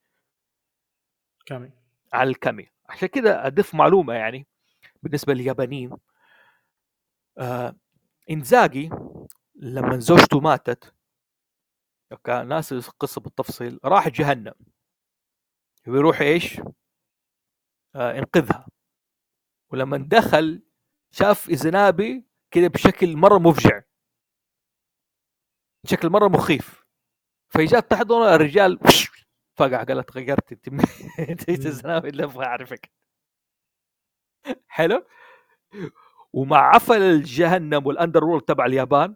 كامي، على الكامي. عشان كده أضيف معلومة يعني بالنسبة لليابانيين، إنزاغي لما زوجته ماتت، كان ناس القصة بالتفصيل، راح جهنم ويروح إيش انقذها، ولما دخل شاف إيزانابي كده بشكل مرة مفجع، بشكل مرة مخيف، فجاءت تحضنه الرجال فقع، قالت غيرت انت إيزانابي اللي أبغى أعرفك. حلو، ومع عفل الجهنم والأندر وورلد تبع اليابان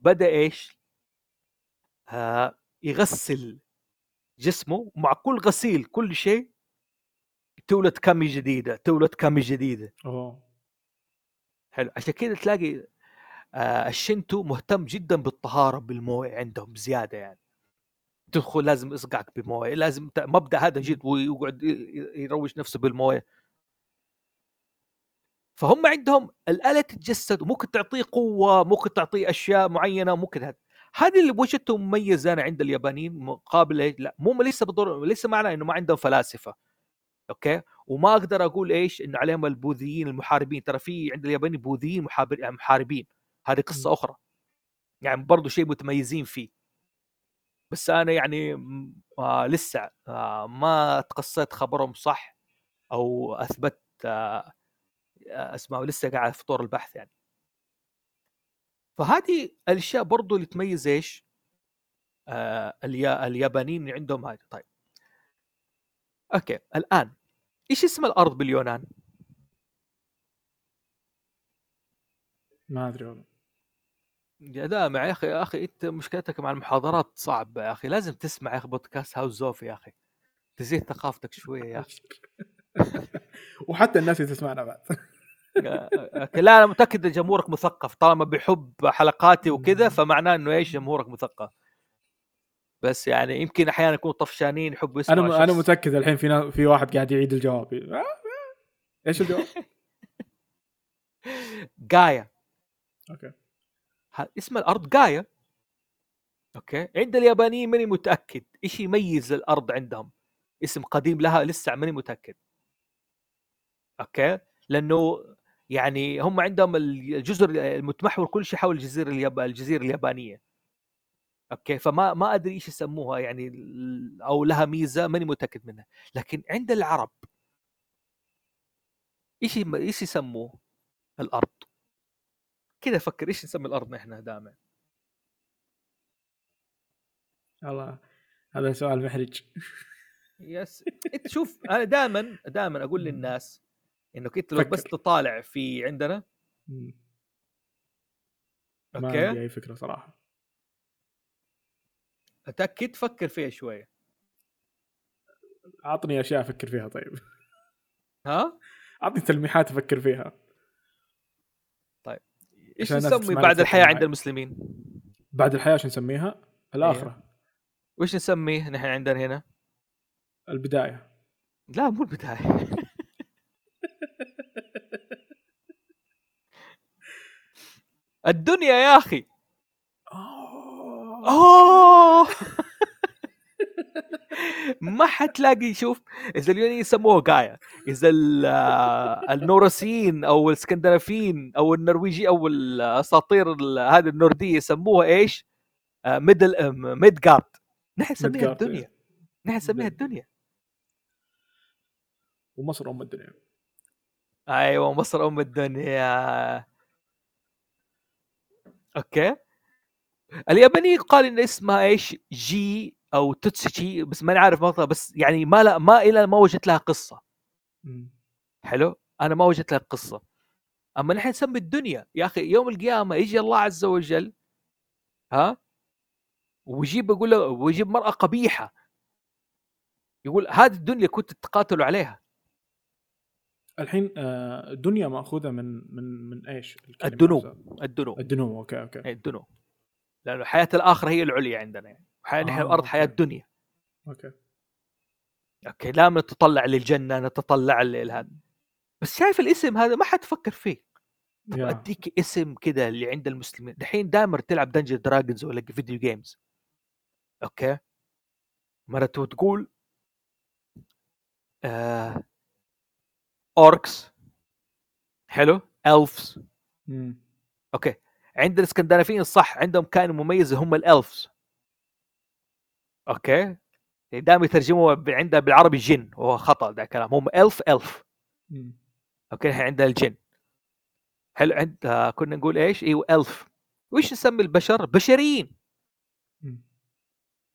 بدأ إيش يغسل جسمه، مع كل غسيل كل شيء تولد كامي جديدة، تولد كامي جديدة. حلو. عشان كده تلاقي الشنتو مهتم جدا بالطهارة بالمويه عندهم زيادة، يعني تدخل لازم يصقعك بمويه، لازم مبدأ هذا جد، ويقعد يروش نفسه بالمويه. فهم عندهم الآلة تتجسد وممكن تعطيه قوة، ممكن تعطيه أشياء معينة، ممكن هذه اللي بوجهته مميزة أنا عند اليابانيين مقابل لا مو لسه بضر، لسه معناه إنه ما عندهم فلاسفة، أوكي، وما أقدر أقول إيش إنه عليهم البوذيين المحاربين، ترى في عند اليابانيين بوذيين محاربين، هذه قصة أخرى يعني، برضو شيء متميزين فيه. بس أنا يعني لسه ما تقصيت خبرهم صح أو أثبت اسماء، لسه قاعد في طور البحث يعني. فهذه الاشياء برضو اللي تميز ايش اليابانيين عندهم هذه. طيب اوكي، الان ايش اسم الارض باليونان؟ ما ادري والله يا دامع يا اخي، انت مشكلتك مع المحاضرات صعبه يا اخي، لازم تسمع يا اخي بودكاست هاوس زوفي يا اخي، تزيد ثقافتك شويه يا اخي. وحتى الناس يسمعنا بعد. لا انا متاكد ان جمهورك مثقف، طالما بيحب حلقاتي وكذا فمعناه انه ايش جمهورك مثقف، بس يعني يمكن احيانا يكونوا طفشانين يحبوا يسمعوا. انا متاكد الحين في واحد قاعد يعيد الجواب. ايش الجواب؟ غايا. اوكي، اسم الارض غايا. اوكي، عند اليابانيين ماني متاكد ايش يميز الارض عندهم، اسم قديم لها لسه ماني متاكد. اوكي، لانه يعني هم عندهم الجزر المتمحور كل شيء حول الجزيره اليابانيه. اوكي، فما ادري ايش يسموها يعني، او لها ميزه ماني متاكد منها. لكن عند العرب ايش يسموه الارض كذا؟ فكر ايش نسمي الارض احنا دائما. الله، هذا سؤال محرج. يس، انت شوف انا دائما اقول للناس انك انت لو بس تطالع في عندنا ما عندي اي فكره صراحه. اتاكد، فكر فيها شويه، اعطني اشياء افكر فيها. طيب اعطني تلميحات افكر فيها. طيب ايش نسمي بعد الحياه عند المسلمين؟ بعد الحياه شو نسميها؟ الاخره. وايش نسميه نحن عندنا هنا؟ البدايه. لا مو البدايه. الدنيا يا اخي. اوه ما حتلاقي. شوف، اذا اليونان يسموه غايا، اذا النورسيين او الاسكندنافيين او النرويجي او الاساطير هذه النورديه يسموها ايش؟ ميدغارد. نحن نسميها الدنيا، نحن نسميها الدنيا. ومصر ام الدنيا. ايوه، مصر ام الدنيا. اوكي، الياباني قال ان اسمها ايش؟ جي او توتسوشي، بس ما نعرف مطلع، بس يعني ما وجدت لها قصه. حلو، انا ما وجدت لها قصه. اما نحن نسمي الدنيا يا اخي، يوم القيامه يجي الله عز وجل ويجيب، يقول له، ويجيب مرأة قبيحه، يقول هذه الدنيا كنت تقاتلوا عليها. الحين الدنيا مأخوذة من ايش؟ الدنو. اوكي، الدنو، لأنه حياة الآخرة هي العليا عندنا يعني، نحن الأرض حياة الدنيا. اوكي، لا نتطلع للجنة، نتطلع لهذا. بس شايف الاسم هذا ما حتفكر فيه. اديك اسم كده اللي عند المسلمين الحين. دائما تلعب دنجر دراجونز ولا فيديو جيمز، اوكي، مرته تقول أوركس، حلو، ألفز. أوكي، عند الاسكندنافيين الصح عندهم كائن مميز هم الألفز. أوكي، دائما يترجموا عندها بالعربي جن، وهو خطأ ده كلام، هم ألف. أوكي، نحن عندنا الجن. حلو، عند كنا نقول إيش؟ إيوه، ألف. وإيش نسمي البشر؟ بشريين.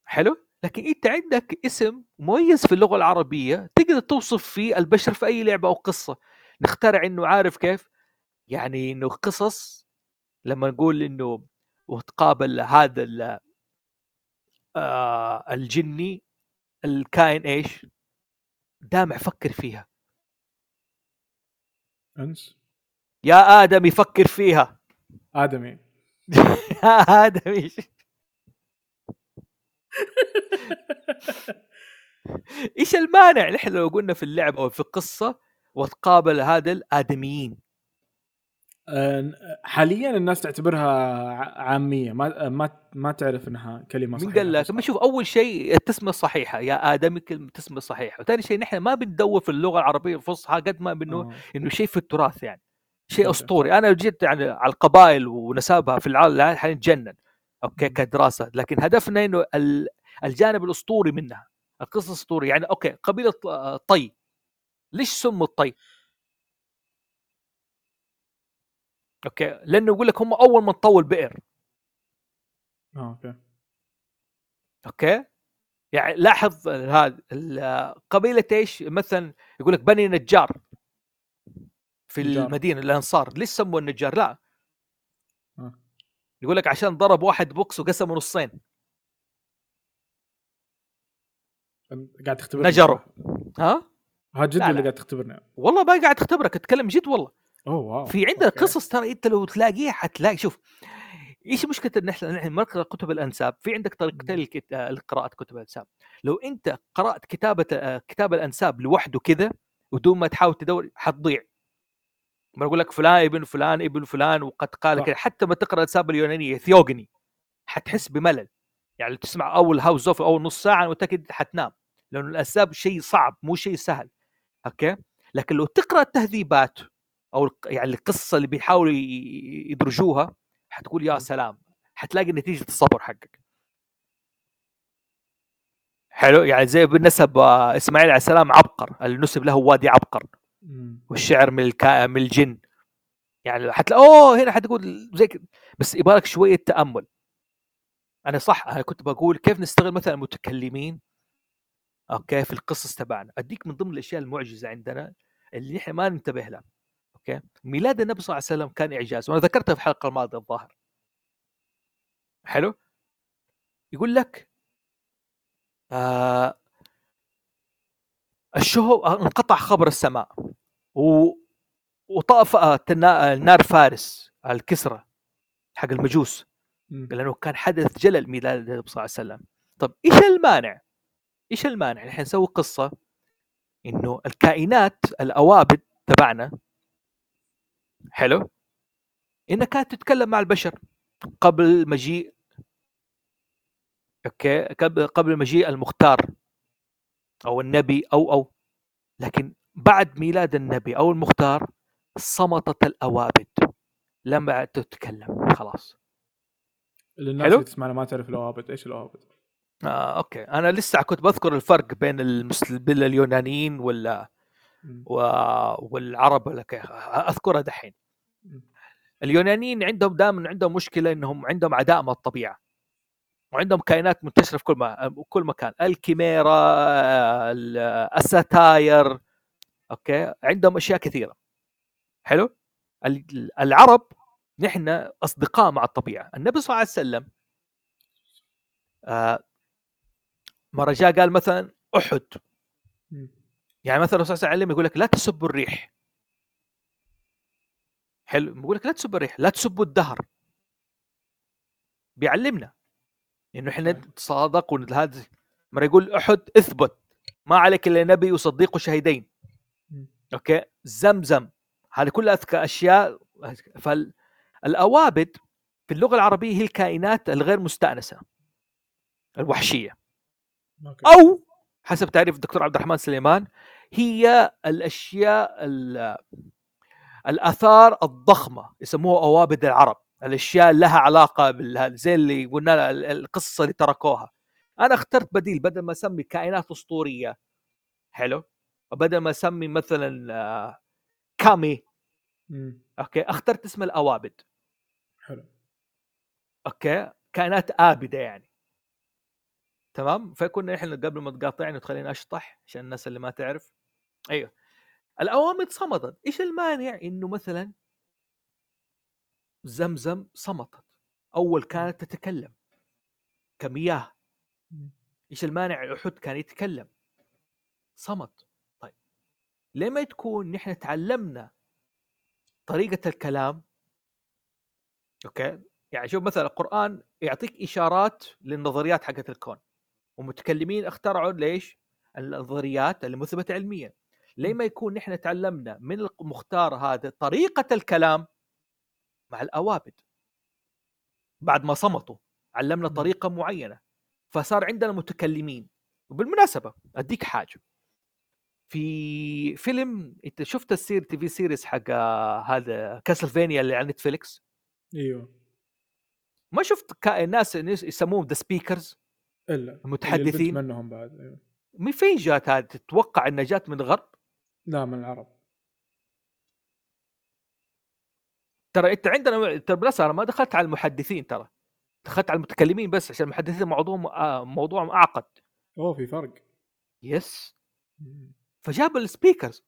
حلو، لكن انت عندك اسم مميز في اللغه العربيه تقدر توصف فيه البشر في اي لعبه او قصه. نخترع انه، عارف كيف يعني، انه قصص لما نقول انه وتقابل هذا الجني الكائن ايش؟ دامع فكر فيها. انس يا آدمي فكر فيها آدمي. يا آدمي إيش المانع نحن لو قلنا في اللعب أو في القصة وتقابل هذا الآدميين؟ حاليا الناس تعتبرها عامية، ما تعرف إنها كلمة صحيحة. من قال لك؟ ما شوف، أول شيء التسمية الصحيحة يا آدمي كلمة تسمية صحيحة، وثاني شيء نحن ما بندور في اللغة العربية الفصحى قد ما إنه شيء في التراث، يعني شيء أسطوري. أنا جيت يعني على القبائل ونسابها في العالم حنتجنن أوكي كدراسة، لكن هدفنا إنه الجانب الأسطوري منها، القصة الأسطورية. يعني أوكي قبيلة طي، ليش سموا الطي؟ اوكي لانه يقول لك هم اول من طول بئر. اوكي يعني لاحظ هذا قبيله ايش مثلا، يقول لك بني نجار في المدينه الانصار، ليش سموا النجار؟ لا يقول لك عشان ضرب واحد بوكس وقسمه نصين، قاعد تختبرني نجره. ها جد اللي قاعد تختبرني؟ والله ما قاعد اختبرك، اتكلم جد والله. في عندنا قصص ترى انت لو تلاقيها حتلاقي. شوف ايش مشكله ان احنا نقرا كتب الانساب. في عندك طريقتين لقراءه كتب الانساب. لو انت قرات كتاب الانساب لوحده كذا بدون ما تحاول تدور حتضيع، ما اقول لك فلان ابن فلان ابن فلان وقد قال كذا. حتى ما تقرا الانساب اليونانيه ثيوغني حتحس بملل، يعني تسمع اول هاوس اوف اول نص ساعه وتاكد حتنام، لانه الانساب شيء صعب مو شيء سهل. اوكي لكن لو تقرا التهذيبات او يعني القصه اللي بيحاولوا يدرجوها حتقول يا سلام، حتلاقي نتيجه الصبر حقك حلو. يعني زي بالنسب اسماعيل عليه السلام عبقر، النسب له وادي عبقر، والشعر من الجن. يعني حتلاقي هنا حتقول زي كده. بس يبارك شويه تامل. انا صح، انا كنت بقول كيف نستغل مثلا المتكلمين اوكي في القصص تبعنا. اديك من ضمن الاشياء المعجزه عندنا اللي احنا ما ننتبه لها. ميلاد النبي صلى الله عليه وسلم كان إعجاز، وأنا ذكرتها في الحلقة الماضية الظاهر. حلو يقول لك الشهب انقطع خبر السماء، وطأف نار فارس الكسرة حق المجوس، لأنه كان حدث جلل ميلاد النبي صلى الله عليه وسلم. طب إيش المانع؟ إيش المانع نحن نسوي قصة إنه الكائنات الأوابد تبعنا حلو إنها كانت تتكلم مع البشر قبل مجيء أوكي قبل مجيء المختار أو النبي أو لكن بعد ميلاد النبي أو المختار صمتت الأوابد، لما تتكلم خلاص. الناس تسمعنا ما تعرف الأوابد. إيش الأوابد؟ أوكي أنا لسه كنت بذكر الفرق بين اليونانيين والعرب لك أذكرها دحين. اليونانيين عندهم دائما عندهم مشكلة إنهم عندهم عداء مع الطبيعة، وعندهم كائنات منتشرة في كل مكان، الكيميرا، الساتاير، أوكي عندهم أشياء كثيرة. حلو العرب نحن أصدقاء مع الطبيعة. النبي صلى الله عليه وسلم مرة جاء قال مثلا أحد، يعني مثلا الرسول صلى الله عليه وسلم يقول لك لا تسبوا الريح. حلو يقول لك لا تسبوا الريح، لا تسبوا الدهر. بيعلمنا انه احنا نتصادق وهذا. مره يقول احد اثبت، ما عليك الا نبي وصديق وشهيدين. اوكي زمزم، هذه كلها اذكى اشياء. فالاوابد في اللغه العربيه هي الكائنات الغير مستأنسه الوحشيه، او حسب تعريف الدكتور عبد الرحمن سليمان هي الأشياء الآثار الضخمة، يسموها أوابد العرب. الأشياء لها علاقة زي اللي قلنا القصة اللي تركوها. أنا اخترت بديل، بدل ما أسمي كائنات أسطورية حلو، وبدل ما أسمي مثلا كامي أوكي اخترت اسم الأوابد. حلو أوكي كائنات آبدة يعني تمام. فكنا احنا قبل ما تقاطعني وتخليني اشطح عشان الناس اللي ما تعرف. ايوه الاوامد صمتت. ايش المانع انه مثلا زمزم صمتت، اول كانت تتكلم كمياه. ايش المانع احد كان يتكلم صمت؟ طيب لما تكون نحن تعلمنا طريقة الكلام. أوكي يعني شوف مثلا القرآن يعطيك إشارات للنظريات حقة الكون، ومتكلمين اخترعوا ليش النظريات اللي مثبتة علميا. ليه ما يكون نحن تعلمنا من المختار هذا طريقة الكلام مع الأوابد بعد ما صمتوا، علمنا طريقة معينة فصار عندنا متكلمين. وبالمناسبة أديك حاجة، في فيلم انت شفت السير تي في سيريز حق هذا كاسلفينيا اللي على نتفليكس؟ ايوه. ما شفت الناس يسموهم ذا سبيكرز المتحدثين منهم بعد؟ ايوه. من فين جات هذه؟ تتوقع انها جات من الغرب؟ لا من العرب. ترى انت عندنا ترى انا ما دخلت على المحدثين، ترى دخلت على المتكلمين بس، عشان المحدثين موضوعهم اعقد. اوه في فرق. يس. فجاب السبيكرز.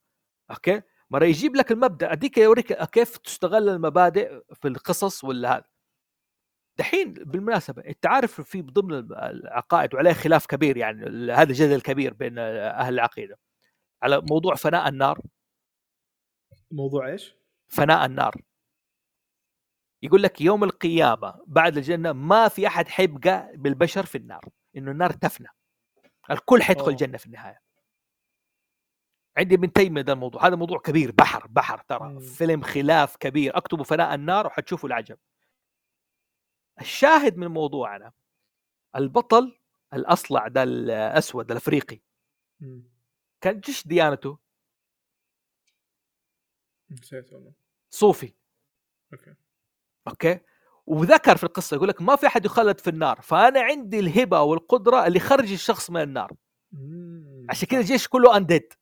اوكي مره يجيب لك المبدا اديك يوريك كيف تستغل المبادئ في القصص ولا هذا. دحين بالمناسبه انت عارف في ضمن العقائد وعليه خلاف كبير، يعني هذا جدل كبير بين اهل العقيده على موضوع فناء النار. موضوع ايش؟ فناء النار. يقول لك يوم القيامه بعد الجنه ما في احد حيبقى بالبشر في النار، انه النار تفنى، الكل حيدخل الجنه في النهايه. عندي ابن تيمية ده الموضوع، هذا موضوع كبير، بحر ترى. فيلم خلاف كبير، اكتبوا فناء النار وحتشوفوا العجب. الشاهد من موضوعنا البطل الأصلع ده الأسود الأفريقي كان جيش ديانته صوفي. أوكي وذكر في القصة يقول لك ما في أحد يخلد في النار، فأنا عندي الهبة والقدرة اللي خرج الشخص من النار. عشان كده الجيش كله أنديد.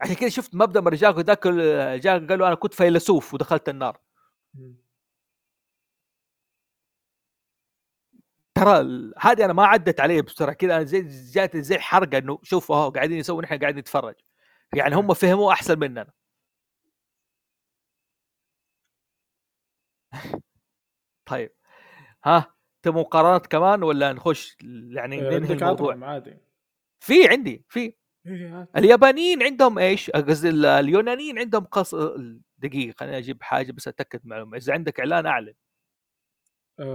عشان كده شفت مبدأ مرجاكو ذاك جاء قالوا أنا كنت فيلسوف ودخلت النار. ترى هذه أنا ما عدت عليه بسرعة كده، أنا جات زي حرقة إنه شوف أهو قاعدين يسوون، إحنا قاعدين نتفرج، يعني هم فهموا أحسن مننا. طيب ها تبغى مقارنات كمان ولا نخش يعني ننهي الموضوع؟ عادي. في عندي في اليابانيين عندهم ايش؟ قصدي اليونانيين عندهم دقيقه خليني اجيب حاجه بس اتاكد معلومه. اذا عندك اعلان اعلن.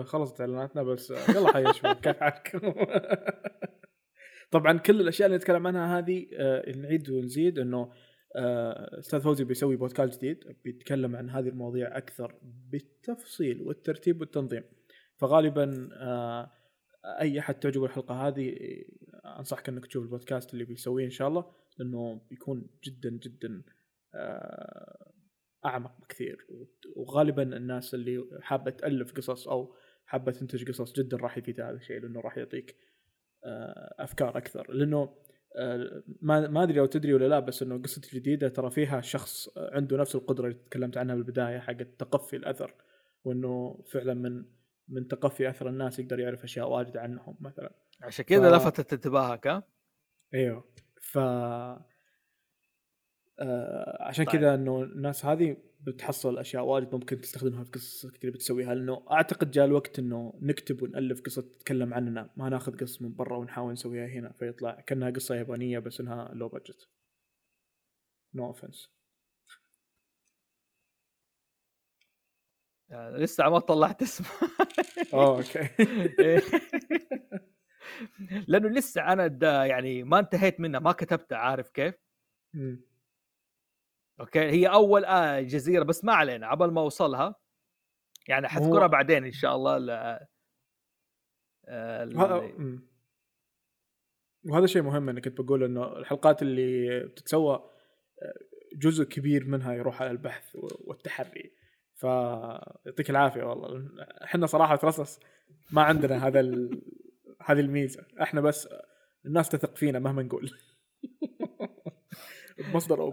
خلصت اعلاناتنا بس يلا حي شوي كيف حالكم. طبعا كل الاشياء اللي نتكلم عنها هذه نعيد ونزيد انه استاذ فوزي بيسوي بودكاست جديد بيتكلم عن هذه المواضيع اكثر بالتفصيل والترتيب والتنظيم، فغالبا اي احد تعجبه الحلقه هذه انصحك انك تشوف البودكاست اللي بيسويه ان شاء الله، لانه بيكون جدا جدا اعمق بكثير. وغالبا الناس اللي حابه تالف قصص او حابه تنتج قصص جدا راح يفيدها هذا الشيء، لانه راح يعطيك افكار اكثر. لانه ما ادري لو تدري ولا لا، بس انه قصه جديده ترى فيها شخص عنده نفس القدره اللي تكلمت عنها بالبدايه حق تقفي الاثر، وانه فعلا من تقفي أثر الناس يقدر يعرف أشياء واجد عنهم مثلا. عشان كده لفتت انتباهك ها؟ ايوه. عشان طيب. كده انه الناس هذه بتحصل أشياء واجد ممكن تستخدمها في قصص كتير بتسويها، لأنه أعتقد جاء الوقت انه نكتب ونألف قصة تتكلم عننا، ما ناخذ قصة من برا ونحاول نسويها هنا فيطلع كأنها قصة يابانية بس انها لو بادجت. No offense. لسه ما طلعت اسمه. اوكي. لانه لسه انا يعني ما انتهيت منها، ما كتبتها، عارف كيف. اوكي هي اول جزيره بس ما علينا، عبال ما اوصلها يعني حذكرها بعدين ان شاء الله. وهذا شيء مهم انك بقول انه الحلقات اللي بتتسوى جزء كبير منها يروح على البحث والتحري، فيعطيك العافيه والله. احنا صراحه ترصص ما عندنا هذا هذه الميزه، احنا بس الناس تثق فينا مهما نقول. مصدر او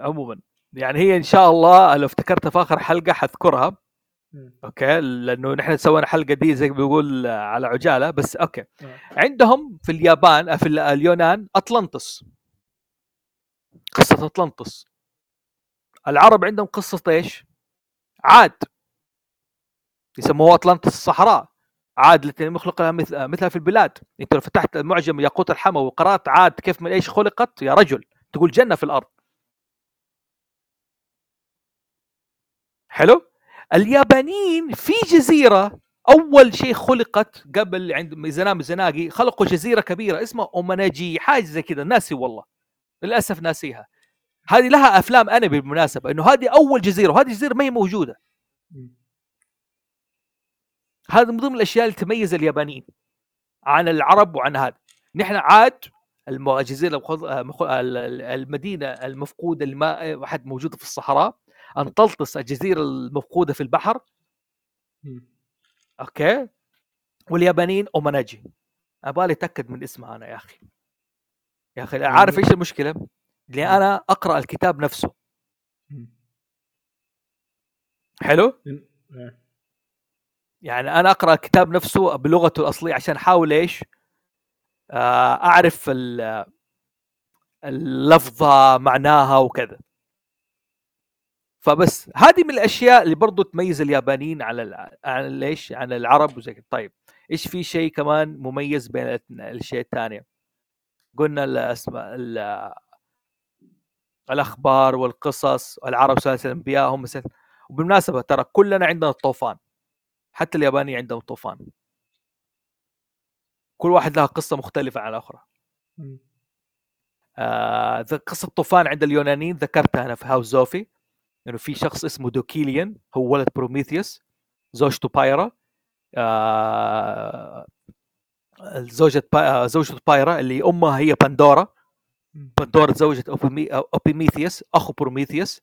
عموما يعني هي ان شاء الله لو افتكرتها في اخر حلقه حذكرها. اوكي لانه نحن سوينا حلقه دي زي بيقول على عجاله بس. اوكي عندهم في اليابان في اليونان اطلنطس، قصه اطلنطس. العرب عندهم قصة ايش؟ عاد، يسموها أطلنطس الصحراء. عاد التي مخلقة مثلها في البلاد. انت لو فتحت معجم ياقوت الحمى وقرات عاد كيف من ايش خلقت يا رجل تقول جنة في الارض. حلو. اليابانيين في جزيرة اول شيء خلقت قبل عند ميزانام زناقي خلقوا جزيرة كبيرة اسمها اوماناجي حاجة زي كذا، ناسي والله للاسف ناسيها. هذه لها افلام انا بالمناسبة انه هذه اول جزيرة وهذه جزيرة ما هي موجودة. هذا من ضمن الاشياء اللي تميز اليابانيين عن العرب وعن هذا. نحن عاد الجزيرة المدينة المفقودة اللي ما احد موجودة في الصحراء، انطلطس الجزيرة المفقودة في البحر. اوكي. واليابانيين اوماناجي، ابالي اتاكد من اسمها انا يا اخي. يا اخي عارف ايش المشكلة؟ لأن انا اقرا الكتاب نفسه. حلو. يعني انا اقرا الكتاب نفسه بلغته الاصليه عشان احاول ايش اعرف اللفظه معناها وكذا. فبس هذه من الاشياء اللي برضو تميز اليابانيين على ليش عن العرب وزي كده. طيب ايش في شيء كمان مميز بين الاشياء الثانيه؟ قلنا الاسماء الاخبار والقصص. العرب سلاسل الانبياء هم مثلا. وبالمناسبه ترى كلنا عندنا الطوفان، حتى الياباني عندهم طوفان، كل واحد لها قصة مختلفة عن الأخرى. قصة طوفان عند اليونانيين ذكرتها أنا في هاوس زوفي، إنه يعني في شخص اسمه دوكيليان هو ولد بروميثيوس، زوجته بايرا، زوجة بايرا اللي أمها هي باندورا. باندورا تزوجت أوبيميثيوس أخو بروميثيوس.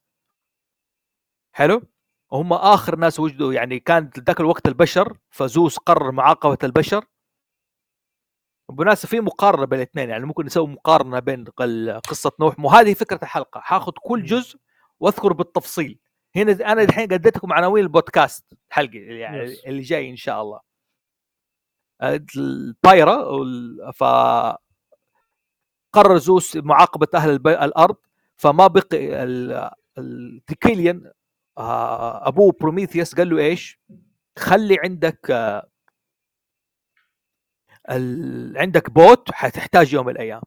حلو. وهم آخر ناس وجدوا، يعني كانت ذاك الوقت البشر، فزوس قرر معاقبة البشر. وبالناس في مقارنة بين الاثنين، يعني ممكن نسوي مقارنة بين قصة نوح. وهذه فكرة الحلقة، هاخذ كل جزء واذكر بالتفصيل. هنا أنا الحين قديتكم عناوين البودكاست الحلقة يعني اللي جاي إن شاء الله. البايرا فقرر زوس معاقبة أهل الأرض، فما بقي التيكيليان ابو بروميثيوس قال له ايش؟ خلي عندك عندك بوت حتحتاج يوم من الايام.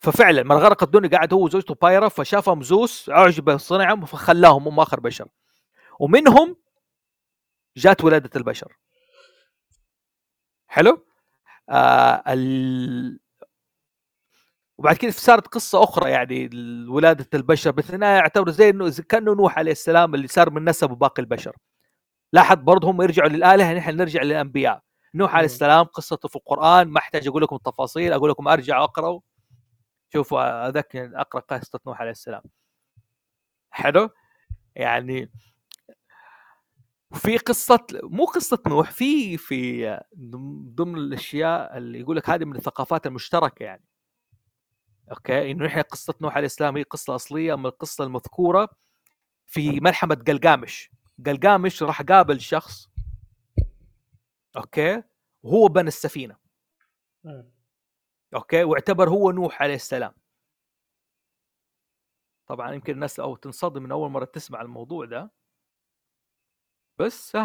ففعلا من غرقت الدنيا قاعد هو وزوجته بايرا، فشافهم زوس اعجب بصنعهم فخلاهم هم اخر بشر، ومنهم جات ولاده البشر. حلو. وبعد كده صارت قصة أخرى، يعني ولادة البشر مثلنا يعتبر زي إنه كأنه نوح عليه السلام اللي صار من نسب باقي البشر. لاحظ برضه هم يرجعوا للآلهة، نحن نرجع للأنبياء. نوح عليه السلام قصته في القرآن ما أحتاج أقول لكم التفاصيل، أقول لكم أرجع أقرأ شوفوا ذاك، أقرأ قصة نوح عليه السلام. حلو. يعني في قصة مو قصة نوح في ضمن الأشياء اللي يقولك هذه من الثقافات المشتركة، يعني اوكي انه نحن قصه نوح عليه السلام هي قصه اصليه من القصه المذكوره في ملحمه جلجامش. جلجامش راح قابل شخص، اوكي، وهو بنى السفينه، اوكي، واعتبر هو نوح عليه السلام. طبعا يمكن الناس او تنصدم من اول مره تسمع الموضوع ده، بس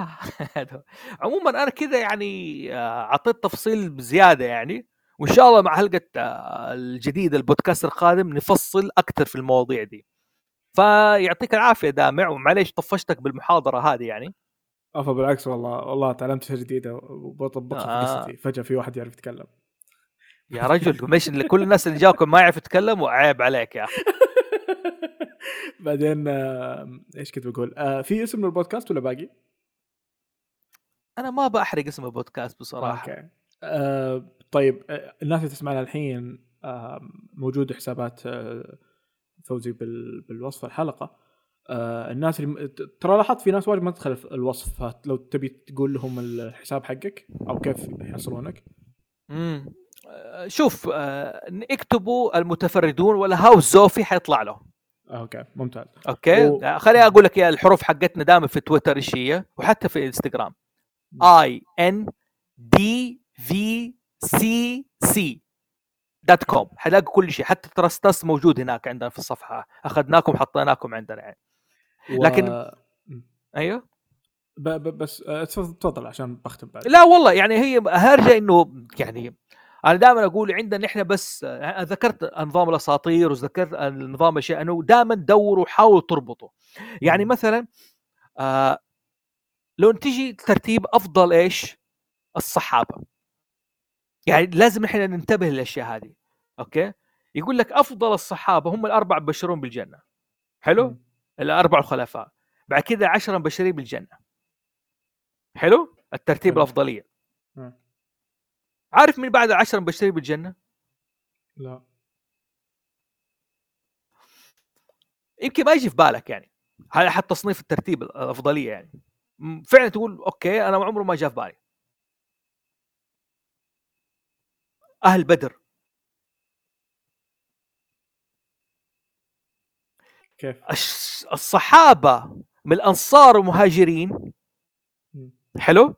عموما انا كذا يعني اعطيت تفصيل بزياده يعني. وإن شاء الله مع حلقة الجديدة البودكاست القادم نفصل أكثر في المواضيع دي. فيعطيك العافية دامع، ومعليش طفشتك بالمحاضرة هذه يعني. بالعكس والله تعلمت شيء جديد وبطبقها في قصتي. فجأة في واحد يعرف يتكلم يا رجل. مش كل الناس اللي جاوكم ما يعرف يتكلم، وعيب عليك يا أخي. بعدين إيش كنت بقول؟ في اسم للبودكاست ولا باقي؟ أنا ما بأحرق اسم البودكاست بصراحة. أوكي. طيب الناس اللي تسمعنا الحين موجود حسابات فوزي بالوصف الحلقة. الناس اللي ترى لاحظت في ناس واجد ما تدخل في الوصف، لو تبي تقول لهم الحساب حقك أو كيف يحصلونك. شوف اكتبوا المتفردون ولا هاوس زوفي حيطلع له. أوكي ممتاز. أوكي خليني أقول لك يا الحروف حقتنا دائما في تويتر إيش هي، وحتى في إنستغرام indvcc.com حلاقوا كل شيء، حتى ترستس موجود هناك عندنا في الصفحة، أخذناكم حطيناكم عندنا يعني. لكن أيوه بس تفضل عشان بختم بعد. لا والله يعني هي هرجة انه يعني انا دائما اقول عندنا احنا بس ذكرت انظام الاساطير وذكرت النظام الشيء انه دائما دوروا وحاولوا تربطوا. يعني مثلا لو تجي ترتيب افضل ايش الصحابه، يعني لازم احنا ننتبه للاشياء هذه. اوكي يقول لك افضل الصحابه هم الاربع مبشرون بالجنه، حلو الاربع خلفاء، بعد كده 10 مبشرين بالجنه، حلو الترتيب الافضليه. عارف من بعد 10 مبشرين بالجنه؟ لا يمكن ما يجي في بالك يعني على حتى تصنيف الترتيب الافضليه، يعني فعلا تقول اوكي انا عمره ما جاء في بالي. اهل بدر كيف؟ الصحابه من الانصار والمهاجرين، حلو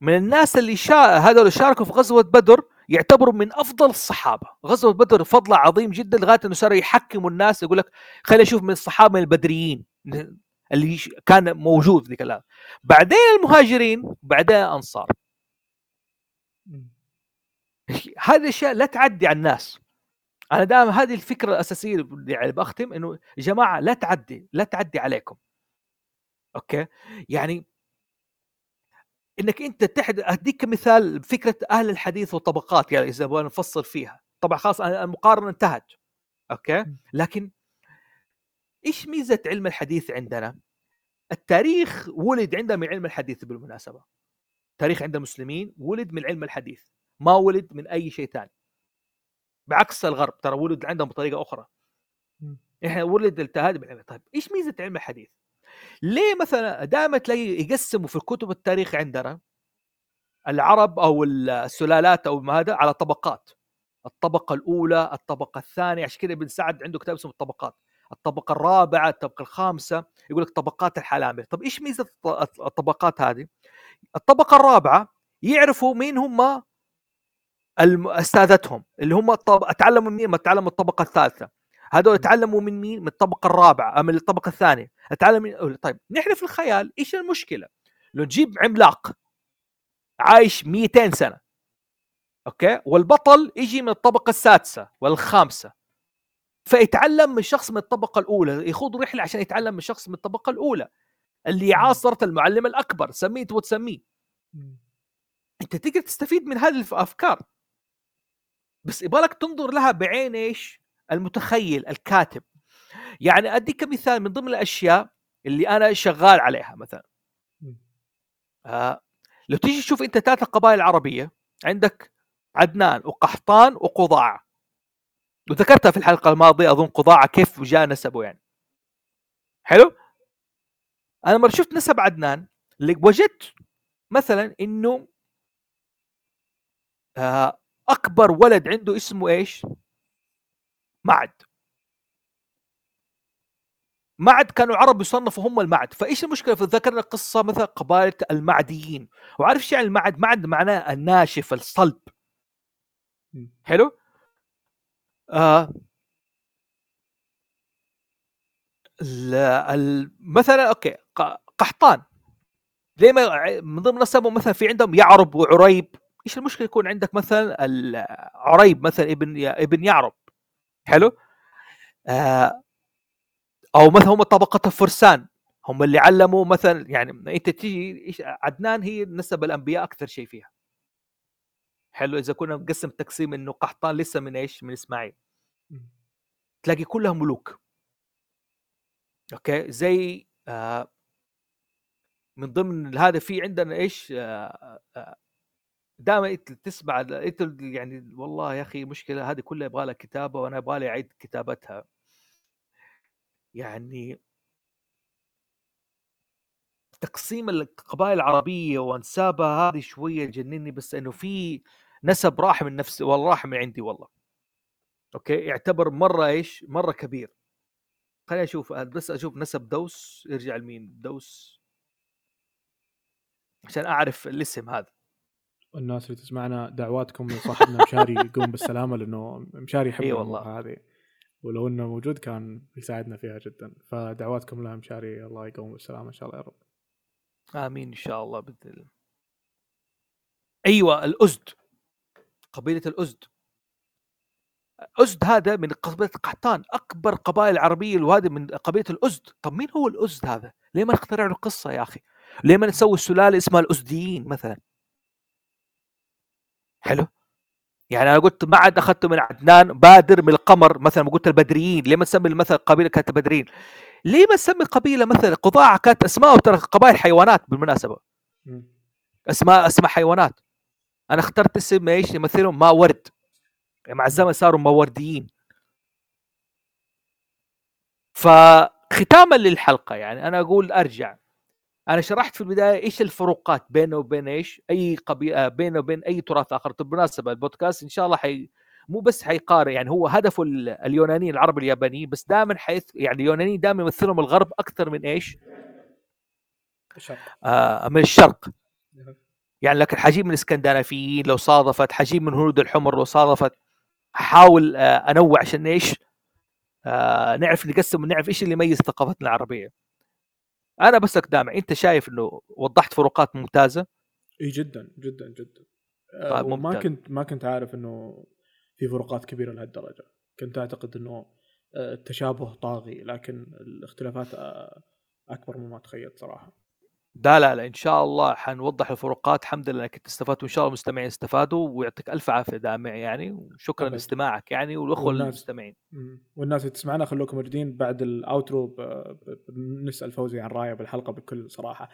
من الناس اللي هذول شاركوا في غزوه بدر يعتبروا من افضل الصحابه. غزوه بدر فضل عظيم جدا لغايه انه صار يحكموا الناس، يقول لك خلي اشوف من الصحابه البدريين اللي كان موجود ذيك الان، بعدين المهاجرين، بعدين انصار. هذه الاشياء لا تعدي على الناس. انا دائما هذه الفكره الاساسيه اللي بختم انه يا جماعه لا تعدي عليكم. اوكي يعني انك انت اديك مثال فكره اهل الحديث والطبقات، يعني اذا بدنا نفصل فيها طبعا خلاص المقارنه انتهت. اوكي لكن ايش ميزه علم الحديث عندنا؟ التاريخ ولد عندنا من علم الحديث، بالمناسبه تاريخ عند المسلمين ولد من علم الحديث، ما ولد من اي شيء ثاني، بعكس الغرب ترى ولد عندهم بطريقه اخرى. احنا ولد التهاد بالعلم. طيب ايش ميزه علم الحديث؟ ليه مثلا دائما تلاقي يقسموا في الكتب التاريخ عندنا العرب او السلالات او ما هذا على طبقات، الطبقه الاولى الطبقه الثانيه، عشان كذا ابن سعد عنده كتاب اسمه الطبقات، الطبقه الرابعه الطبقه الخامسه، يقول لك طبقات الحلامه. طب ايش ميزه الطبقات هذه؟ الطبقه الرابعه يعرفوا مين هم استاذتهم اللي هم تعلموا مين، ما تعلموا الطبقه الثالثه، هذول تعلموا من مين؟ من الطبقه الرابعه، من الطبقه الثانيه اتعلم من... طيب نحن في الخيال ايش المشكله لو نجيب عملاق عايش 200 سنه اوكي والبطل يجي من الطبقه السادسه والخامسه فيتعلم من شخص من الطبقه الاولى، يخوض رحله عشان يتعلم من شخص من الطبقه الاولى اللي عاصرت المعلم الاكبر، سميه وتسميه. انت تقدر تستفيد من هذه الافكار بس يبالك تنظر لها بعين ايش المتخيل الكاتب. يعني أديك مثال من ضمن الأشياء اللي أنا شغال عليها مثلا لو تيجي تشوف أنت 3 قبائل العربية، عندك عدنان وقحطان وقضاعة، وذكرتها في الحلقة الماضية أظن قضاعة كيف جاء نسبه يعني حلو. أنا مرة شفت نسب عدنان اللي وجدت مثلا إنه أكبر ولد عنده اسمه إيش معد. معد كانوا العرب يصنفوا هم المعد، فايش المشكله في ذكرنا قصه مثلا قبائل المعديين، وعارف شو يعني المعد؟ معد معناه الناشف الصلب حلو. مثلا اوكي قحطان زي ما من ضمن نسبهم مثلا في عندهم يعرب وعريب، ايش المشكله يكون عندك مثلا العريب مثلا ابن يعرب حلو. او مثلا هم طبقه الفرسان هم اللي علموا مثلا، يعني انت تيجي عدنان هي نسب الانبياء اكثر شيء فيها حلو. اذا كنا نقسم تقسيم انه قحطان لسه من ايش من اسماعيل تلاقي كلها ملوك اوكي. زي من ضمن هذا في عندنا ايش دائما تسمع يعني والله يا اخي مشكله هذه كلها يبغى لها كتابه وانا يبغى لي اعيد كتابتها. يعني تقسيم القبائل العربيه وانسابها هذه شويه جنني، بس انه في نسب راح من نفسي والله راح من عندي والله اوكي يعتبر مره ايش مره كبير. خليني اشوف بس اشوف نسب دوس يرجع لمين دوس عشان اعرف الاسم هذا. الناس اللي تسمعنا دعواتكم من صاحبنا مشاري يقوم بالسلامه لانه مشاري يحب والله هذه، ولو انه موجود كان يساعدنا فيها جدا، فدعواتكم لها مشاري الله يقوم بالسلامه ان شاء الله يا رب. آمين إن شاء الله بإذن الله. أيوة الأزد، قبيلة الأزد. أزد هذا من قبيلة قحطان، أكبر قبائل العربية، وهذا من قبيلة الأزد. طب مين هو الأزد هذا؟ ليه ما نخترع له قصة يا أخي؟ ليه ما نسوي السلالة اسمها الأزديين مثلا؟ حلو؟ يعني أنا قلت ما عاد أخذته من عدنان، بادر من القمر مثلا، قلت البدريين. ليه ما نسمي مثلا قبيلة كانت بدريين؟ ليه ما نسمي قبيلة مثلا قضاعة كانت أسماء، وترى قبائل حيوانات بالمناسبة أسماء حيوانات. أنا اخترت اسم إيش يمثلهم؟ ما ورد، مع الزمن صاروا مورديين. فختاما للحلقة يعني أنا أقول أرجع، أنا شرحت في البداية إيش الفروقات بينه وبين إيش أي قبيلة، بينه وبين أي تراث آخر. طب بالمناسبة البودكاست إن شاء الله مو بس حيقارن، يعني هو هدفه اليوناني العرب الياباني، بس دائما حيث يعني اليوناني دائما يمثلهم الغرب أكثر من إيش من الشرق. يعني لكن حجيب من الإسكندنافيين لو صادفت، حجيب من هنود الحمر لو صادفت. أحاول أنوع عشان إيش نعرف نقسم ونعرف إيش اللي يميز ثقافتنا العربية. أنا بس أقدام، أنت شايف إنه وضحت فروقات ممتازة؟ إيه جدا جدا جدا. ما كنت عارف إنه في فروقات كبيرة لهالدرجة، كنت أعتقد إنه التشابه طاغي، لكن الاختلافات أكبر مما تخيلت صراحة. لا إن شاء الله حنوضح الفروقات. الحمد لله كنت استفدت، وإن شاء الله المستمعين استفادوا، ويعطيك ألف عافية دامع يعني، وشكرا لاستماعك يعني، والأخوة المستمعين والناس اللي تسمعنا. خلوكم موجودين بعد الأوترو نسأل فوزي عن رأيه بالحلقة بكل صراحة.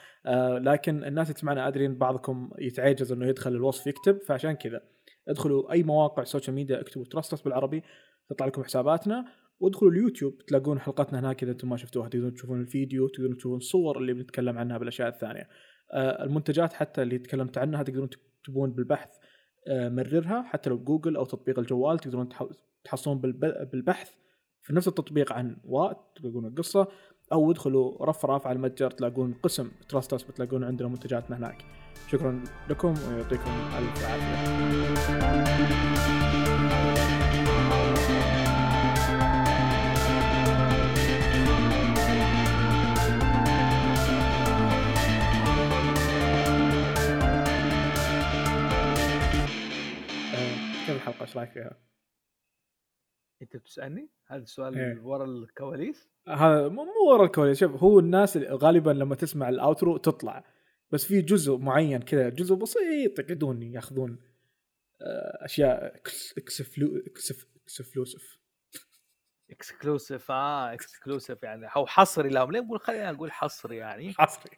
لكن الناس اللي تسمعنا أدرين بعضكم يتعجز إنه يدخل الوصف يكتب، فعشان كذا ادخلوا أي مواقع سوشيال ميديا اكتبوا ترستس بالعربي تطلع لكم حساباتنا، وادخلوا اليوتيوب تلاقون حلقاتنا هناك إذا أنتم ما شفتوها، تقدرون تشوفون الفيديو، تقدرون تشوفون الصور اللي بنتكلم عنها بالأشياء الثانية. المنتجات حتى اللي تكلمت عنها تقدرون تكتبون بالبحث مررها، حتى لو بجوجل أو تطبيق الجوال تقدرون تحصلون بالبحث في نفس التطبيق عن وقت تلاقون القصة، أو ادخلوا رف على المتجر تلاقون قسم تراستس بتلاقون عندنا منتجاتنا هناك. شكرا لكم ويعطيكم ألف عافية. الحلقة ايش رايك فيها؟ انت بتسالني هذا السؤال من ورا الكواليس؟ هذا مو ورا الكواليس. شوف هو الناس غالبا لما تسمع الاوترو تطلع، بس في جزء معين كذا جزء بسيط يقعدون ياخذون اشياء اكسكلوسيف يعني او حصري لهم. ليه نقول خلينا نقول حصري يعني حصري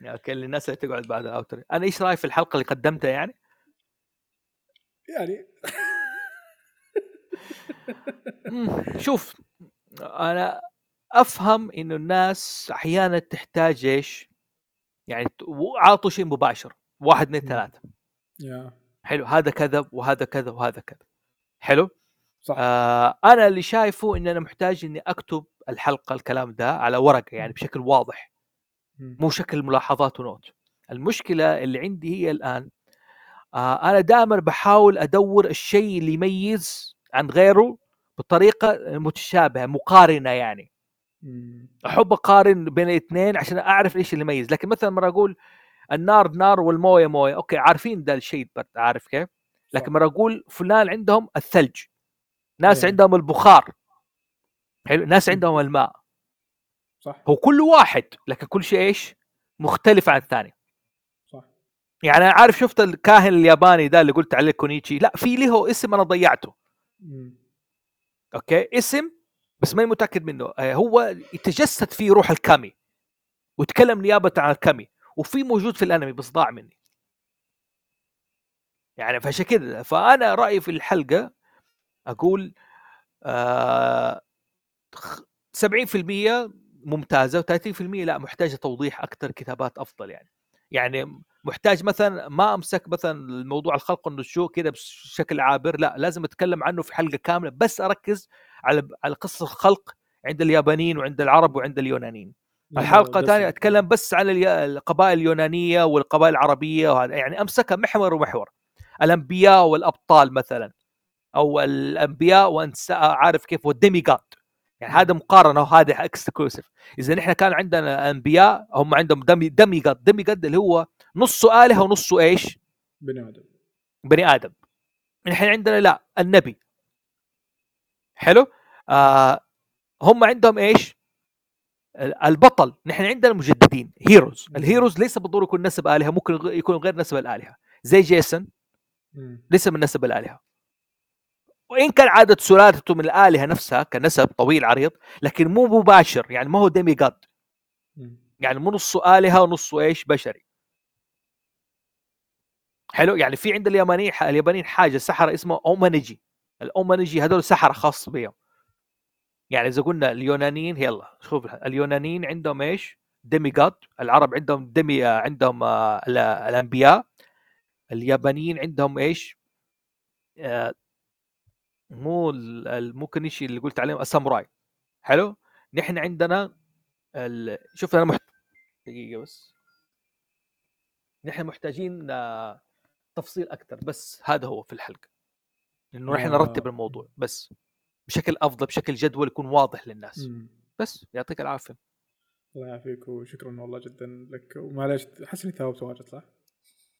يعني كل الناس اللي تقعد بعد الاوترو. انا ايش رايك في الحلقة اللي قدمتها يعني شوف أنا أفهم إنه الناس أحيانًا تحتاج إيش يعني عاطوا شيء مباشر، 1 2 3 حلو، هذا كذب وهذا كذا وهذا كذا. حلو صح. أنا اللي شايفه إن أنا محتاج إني أكتب الحلقة الكلام ده على ورقة يعني بشكل واضح، مو شكل ملاحظات ونوت. المشكلة اللي عندي هي الآن أنا دائما بحاول أدور الشيء اللي يميز عن غيره بطريقة متشابهة مقارنة يعني. أحب أقارن بين الاثنين عشان أعرف إيش اللي يميز. لكن مثلا مرة أقول النار نار والموية موية، أوكي عارفين ده الشيء عارف كيف. لكن مرة أقول فلان عندهم الثلج، ناس عندهم البخار، حلو، ناس عندهم الماء، صح. هو كل واحد لكن كل شيء إيش مختلف عن الثاني. يعني أنا عارف شفت الكاهن الياباني ده اللي قلت عليه كونيتشي، لا في له اسم أنا ضيعته. أوكي اسم بس ما متأكد منه، هو يتجسد فيه روح الكامي وتكلم نيابة عن الكامي، وفي موجود في الأنمي بس ضاع مني يعني. فعشان كده فأنا رأيي في الحلقة أقول 70% ممتازة و30% لا محتاجة توضيح أكتر، كتابات أفضل يعني محتاج مثلا ما امسك مثلا الموضوع الخلق انه شو كده بشكل عابر، لا لازم اتكلم عنه في حلقه كامله، بس اركز على قصه الخلق عند اليابانيين وعند العرب وعند اليونانيين. الحلقه الثانيه اتكلم بس على القبائل اليونانيه والقبائل العربيه، وهذا يعني امسكها محور ومحور. الانبياء والابطال مثلا، او الانبياء وانسى عارف كيف، والديميغاد يعني هذا مقارنه وهذا اكستكلوسيف. اذا نحن كان عندنا انبياء هم عندهم دمي قد اللي هو نصه آلهة ونصه ايش بني ادم. نحن عندنا لا النبي حلو هم عندهم ايش البطل. نحن عندنا مجددين هيروز. الهيروز ليس بالضروره يكون نسب آلهة، ممكن يكون غير نسب الآلهة زي جيسون ليس من نسب الآلهة، وإن كان عادة سلالته من الآلهة نفسها كنسب طويل عريض لكن مو مباشر، يعني ما هو ديمي جاد، يعني مو نصه آلهة ونصه إيش بشري. حلو. يعني في عند اليابانيين حاجة سحرة اسمها أومانيجي. الأومانيجي هذول سحرة خاص بهم. يعني إذا قلنا اليونانيين يلا شوف اليونانيين عندهم إيش ديمي جاد، العرب عندهم ديمي عندهم الأنبياء، اليابانيين عندهم إيش مو ممكن شيء اللي قلت عليهم الساموراي. حلو. نحن عندنا شوف انا دقيقه بس نحن محتاجين تفصيل اكثر، بس هذا هو في الحلقه انه نحن نرتب الموضوع بس بشكل افضل بشكل جدول يكون واضح للناس. بس يعطيك العافيه. الله يعافيك وشكرا والله جدا لك، ومعلش حسني ثوابت واجد صح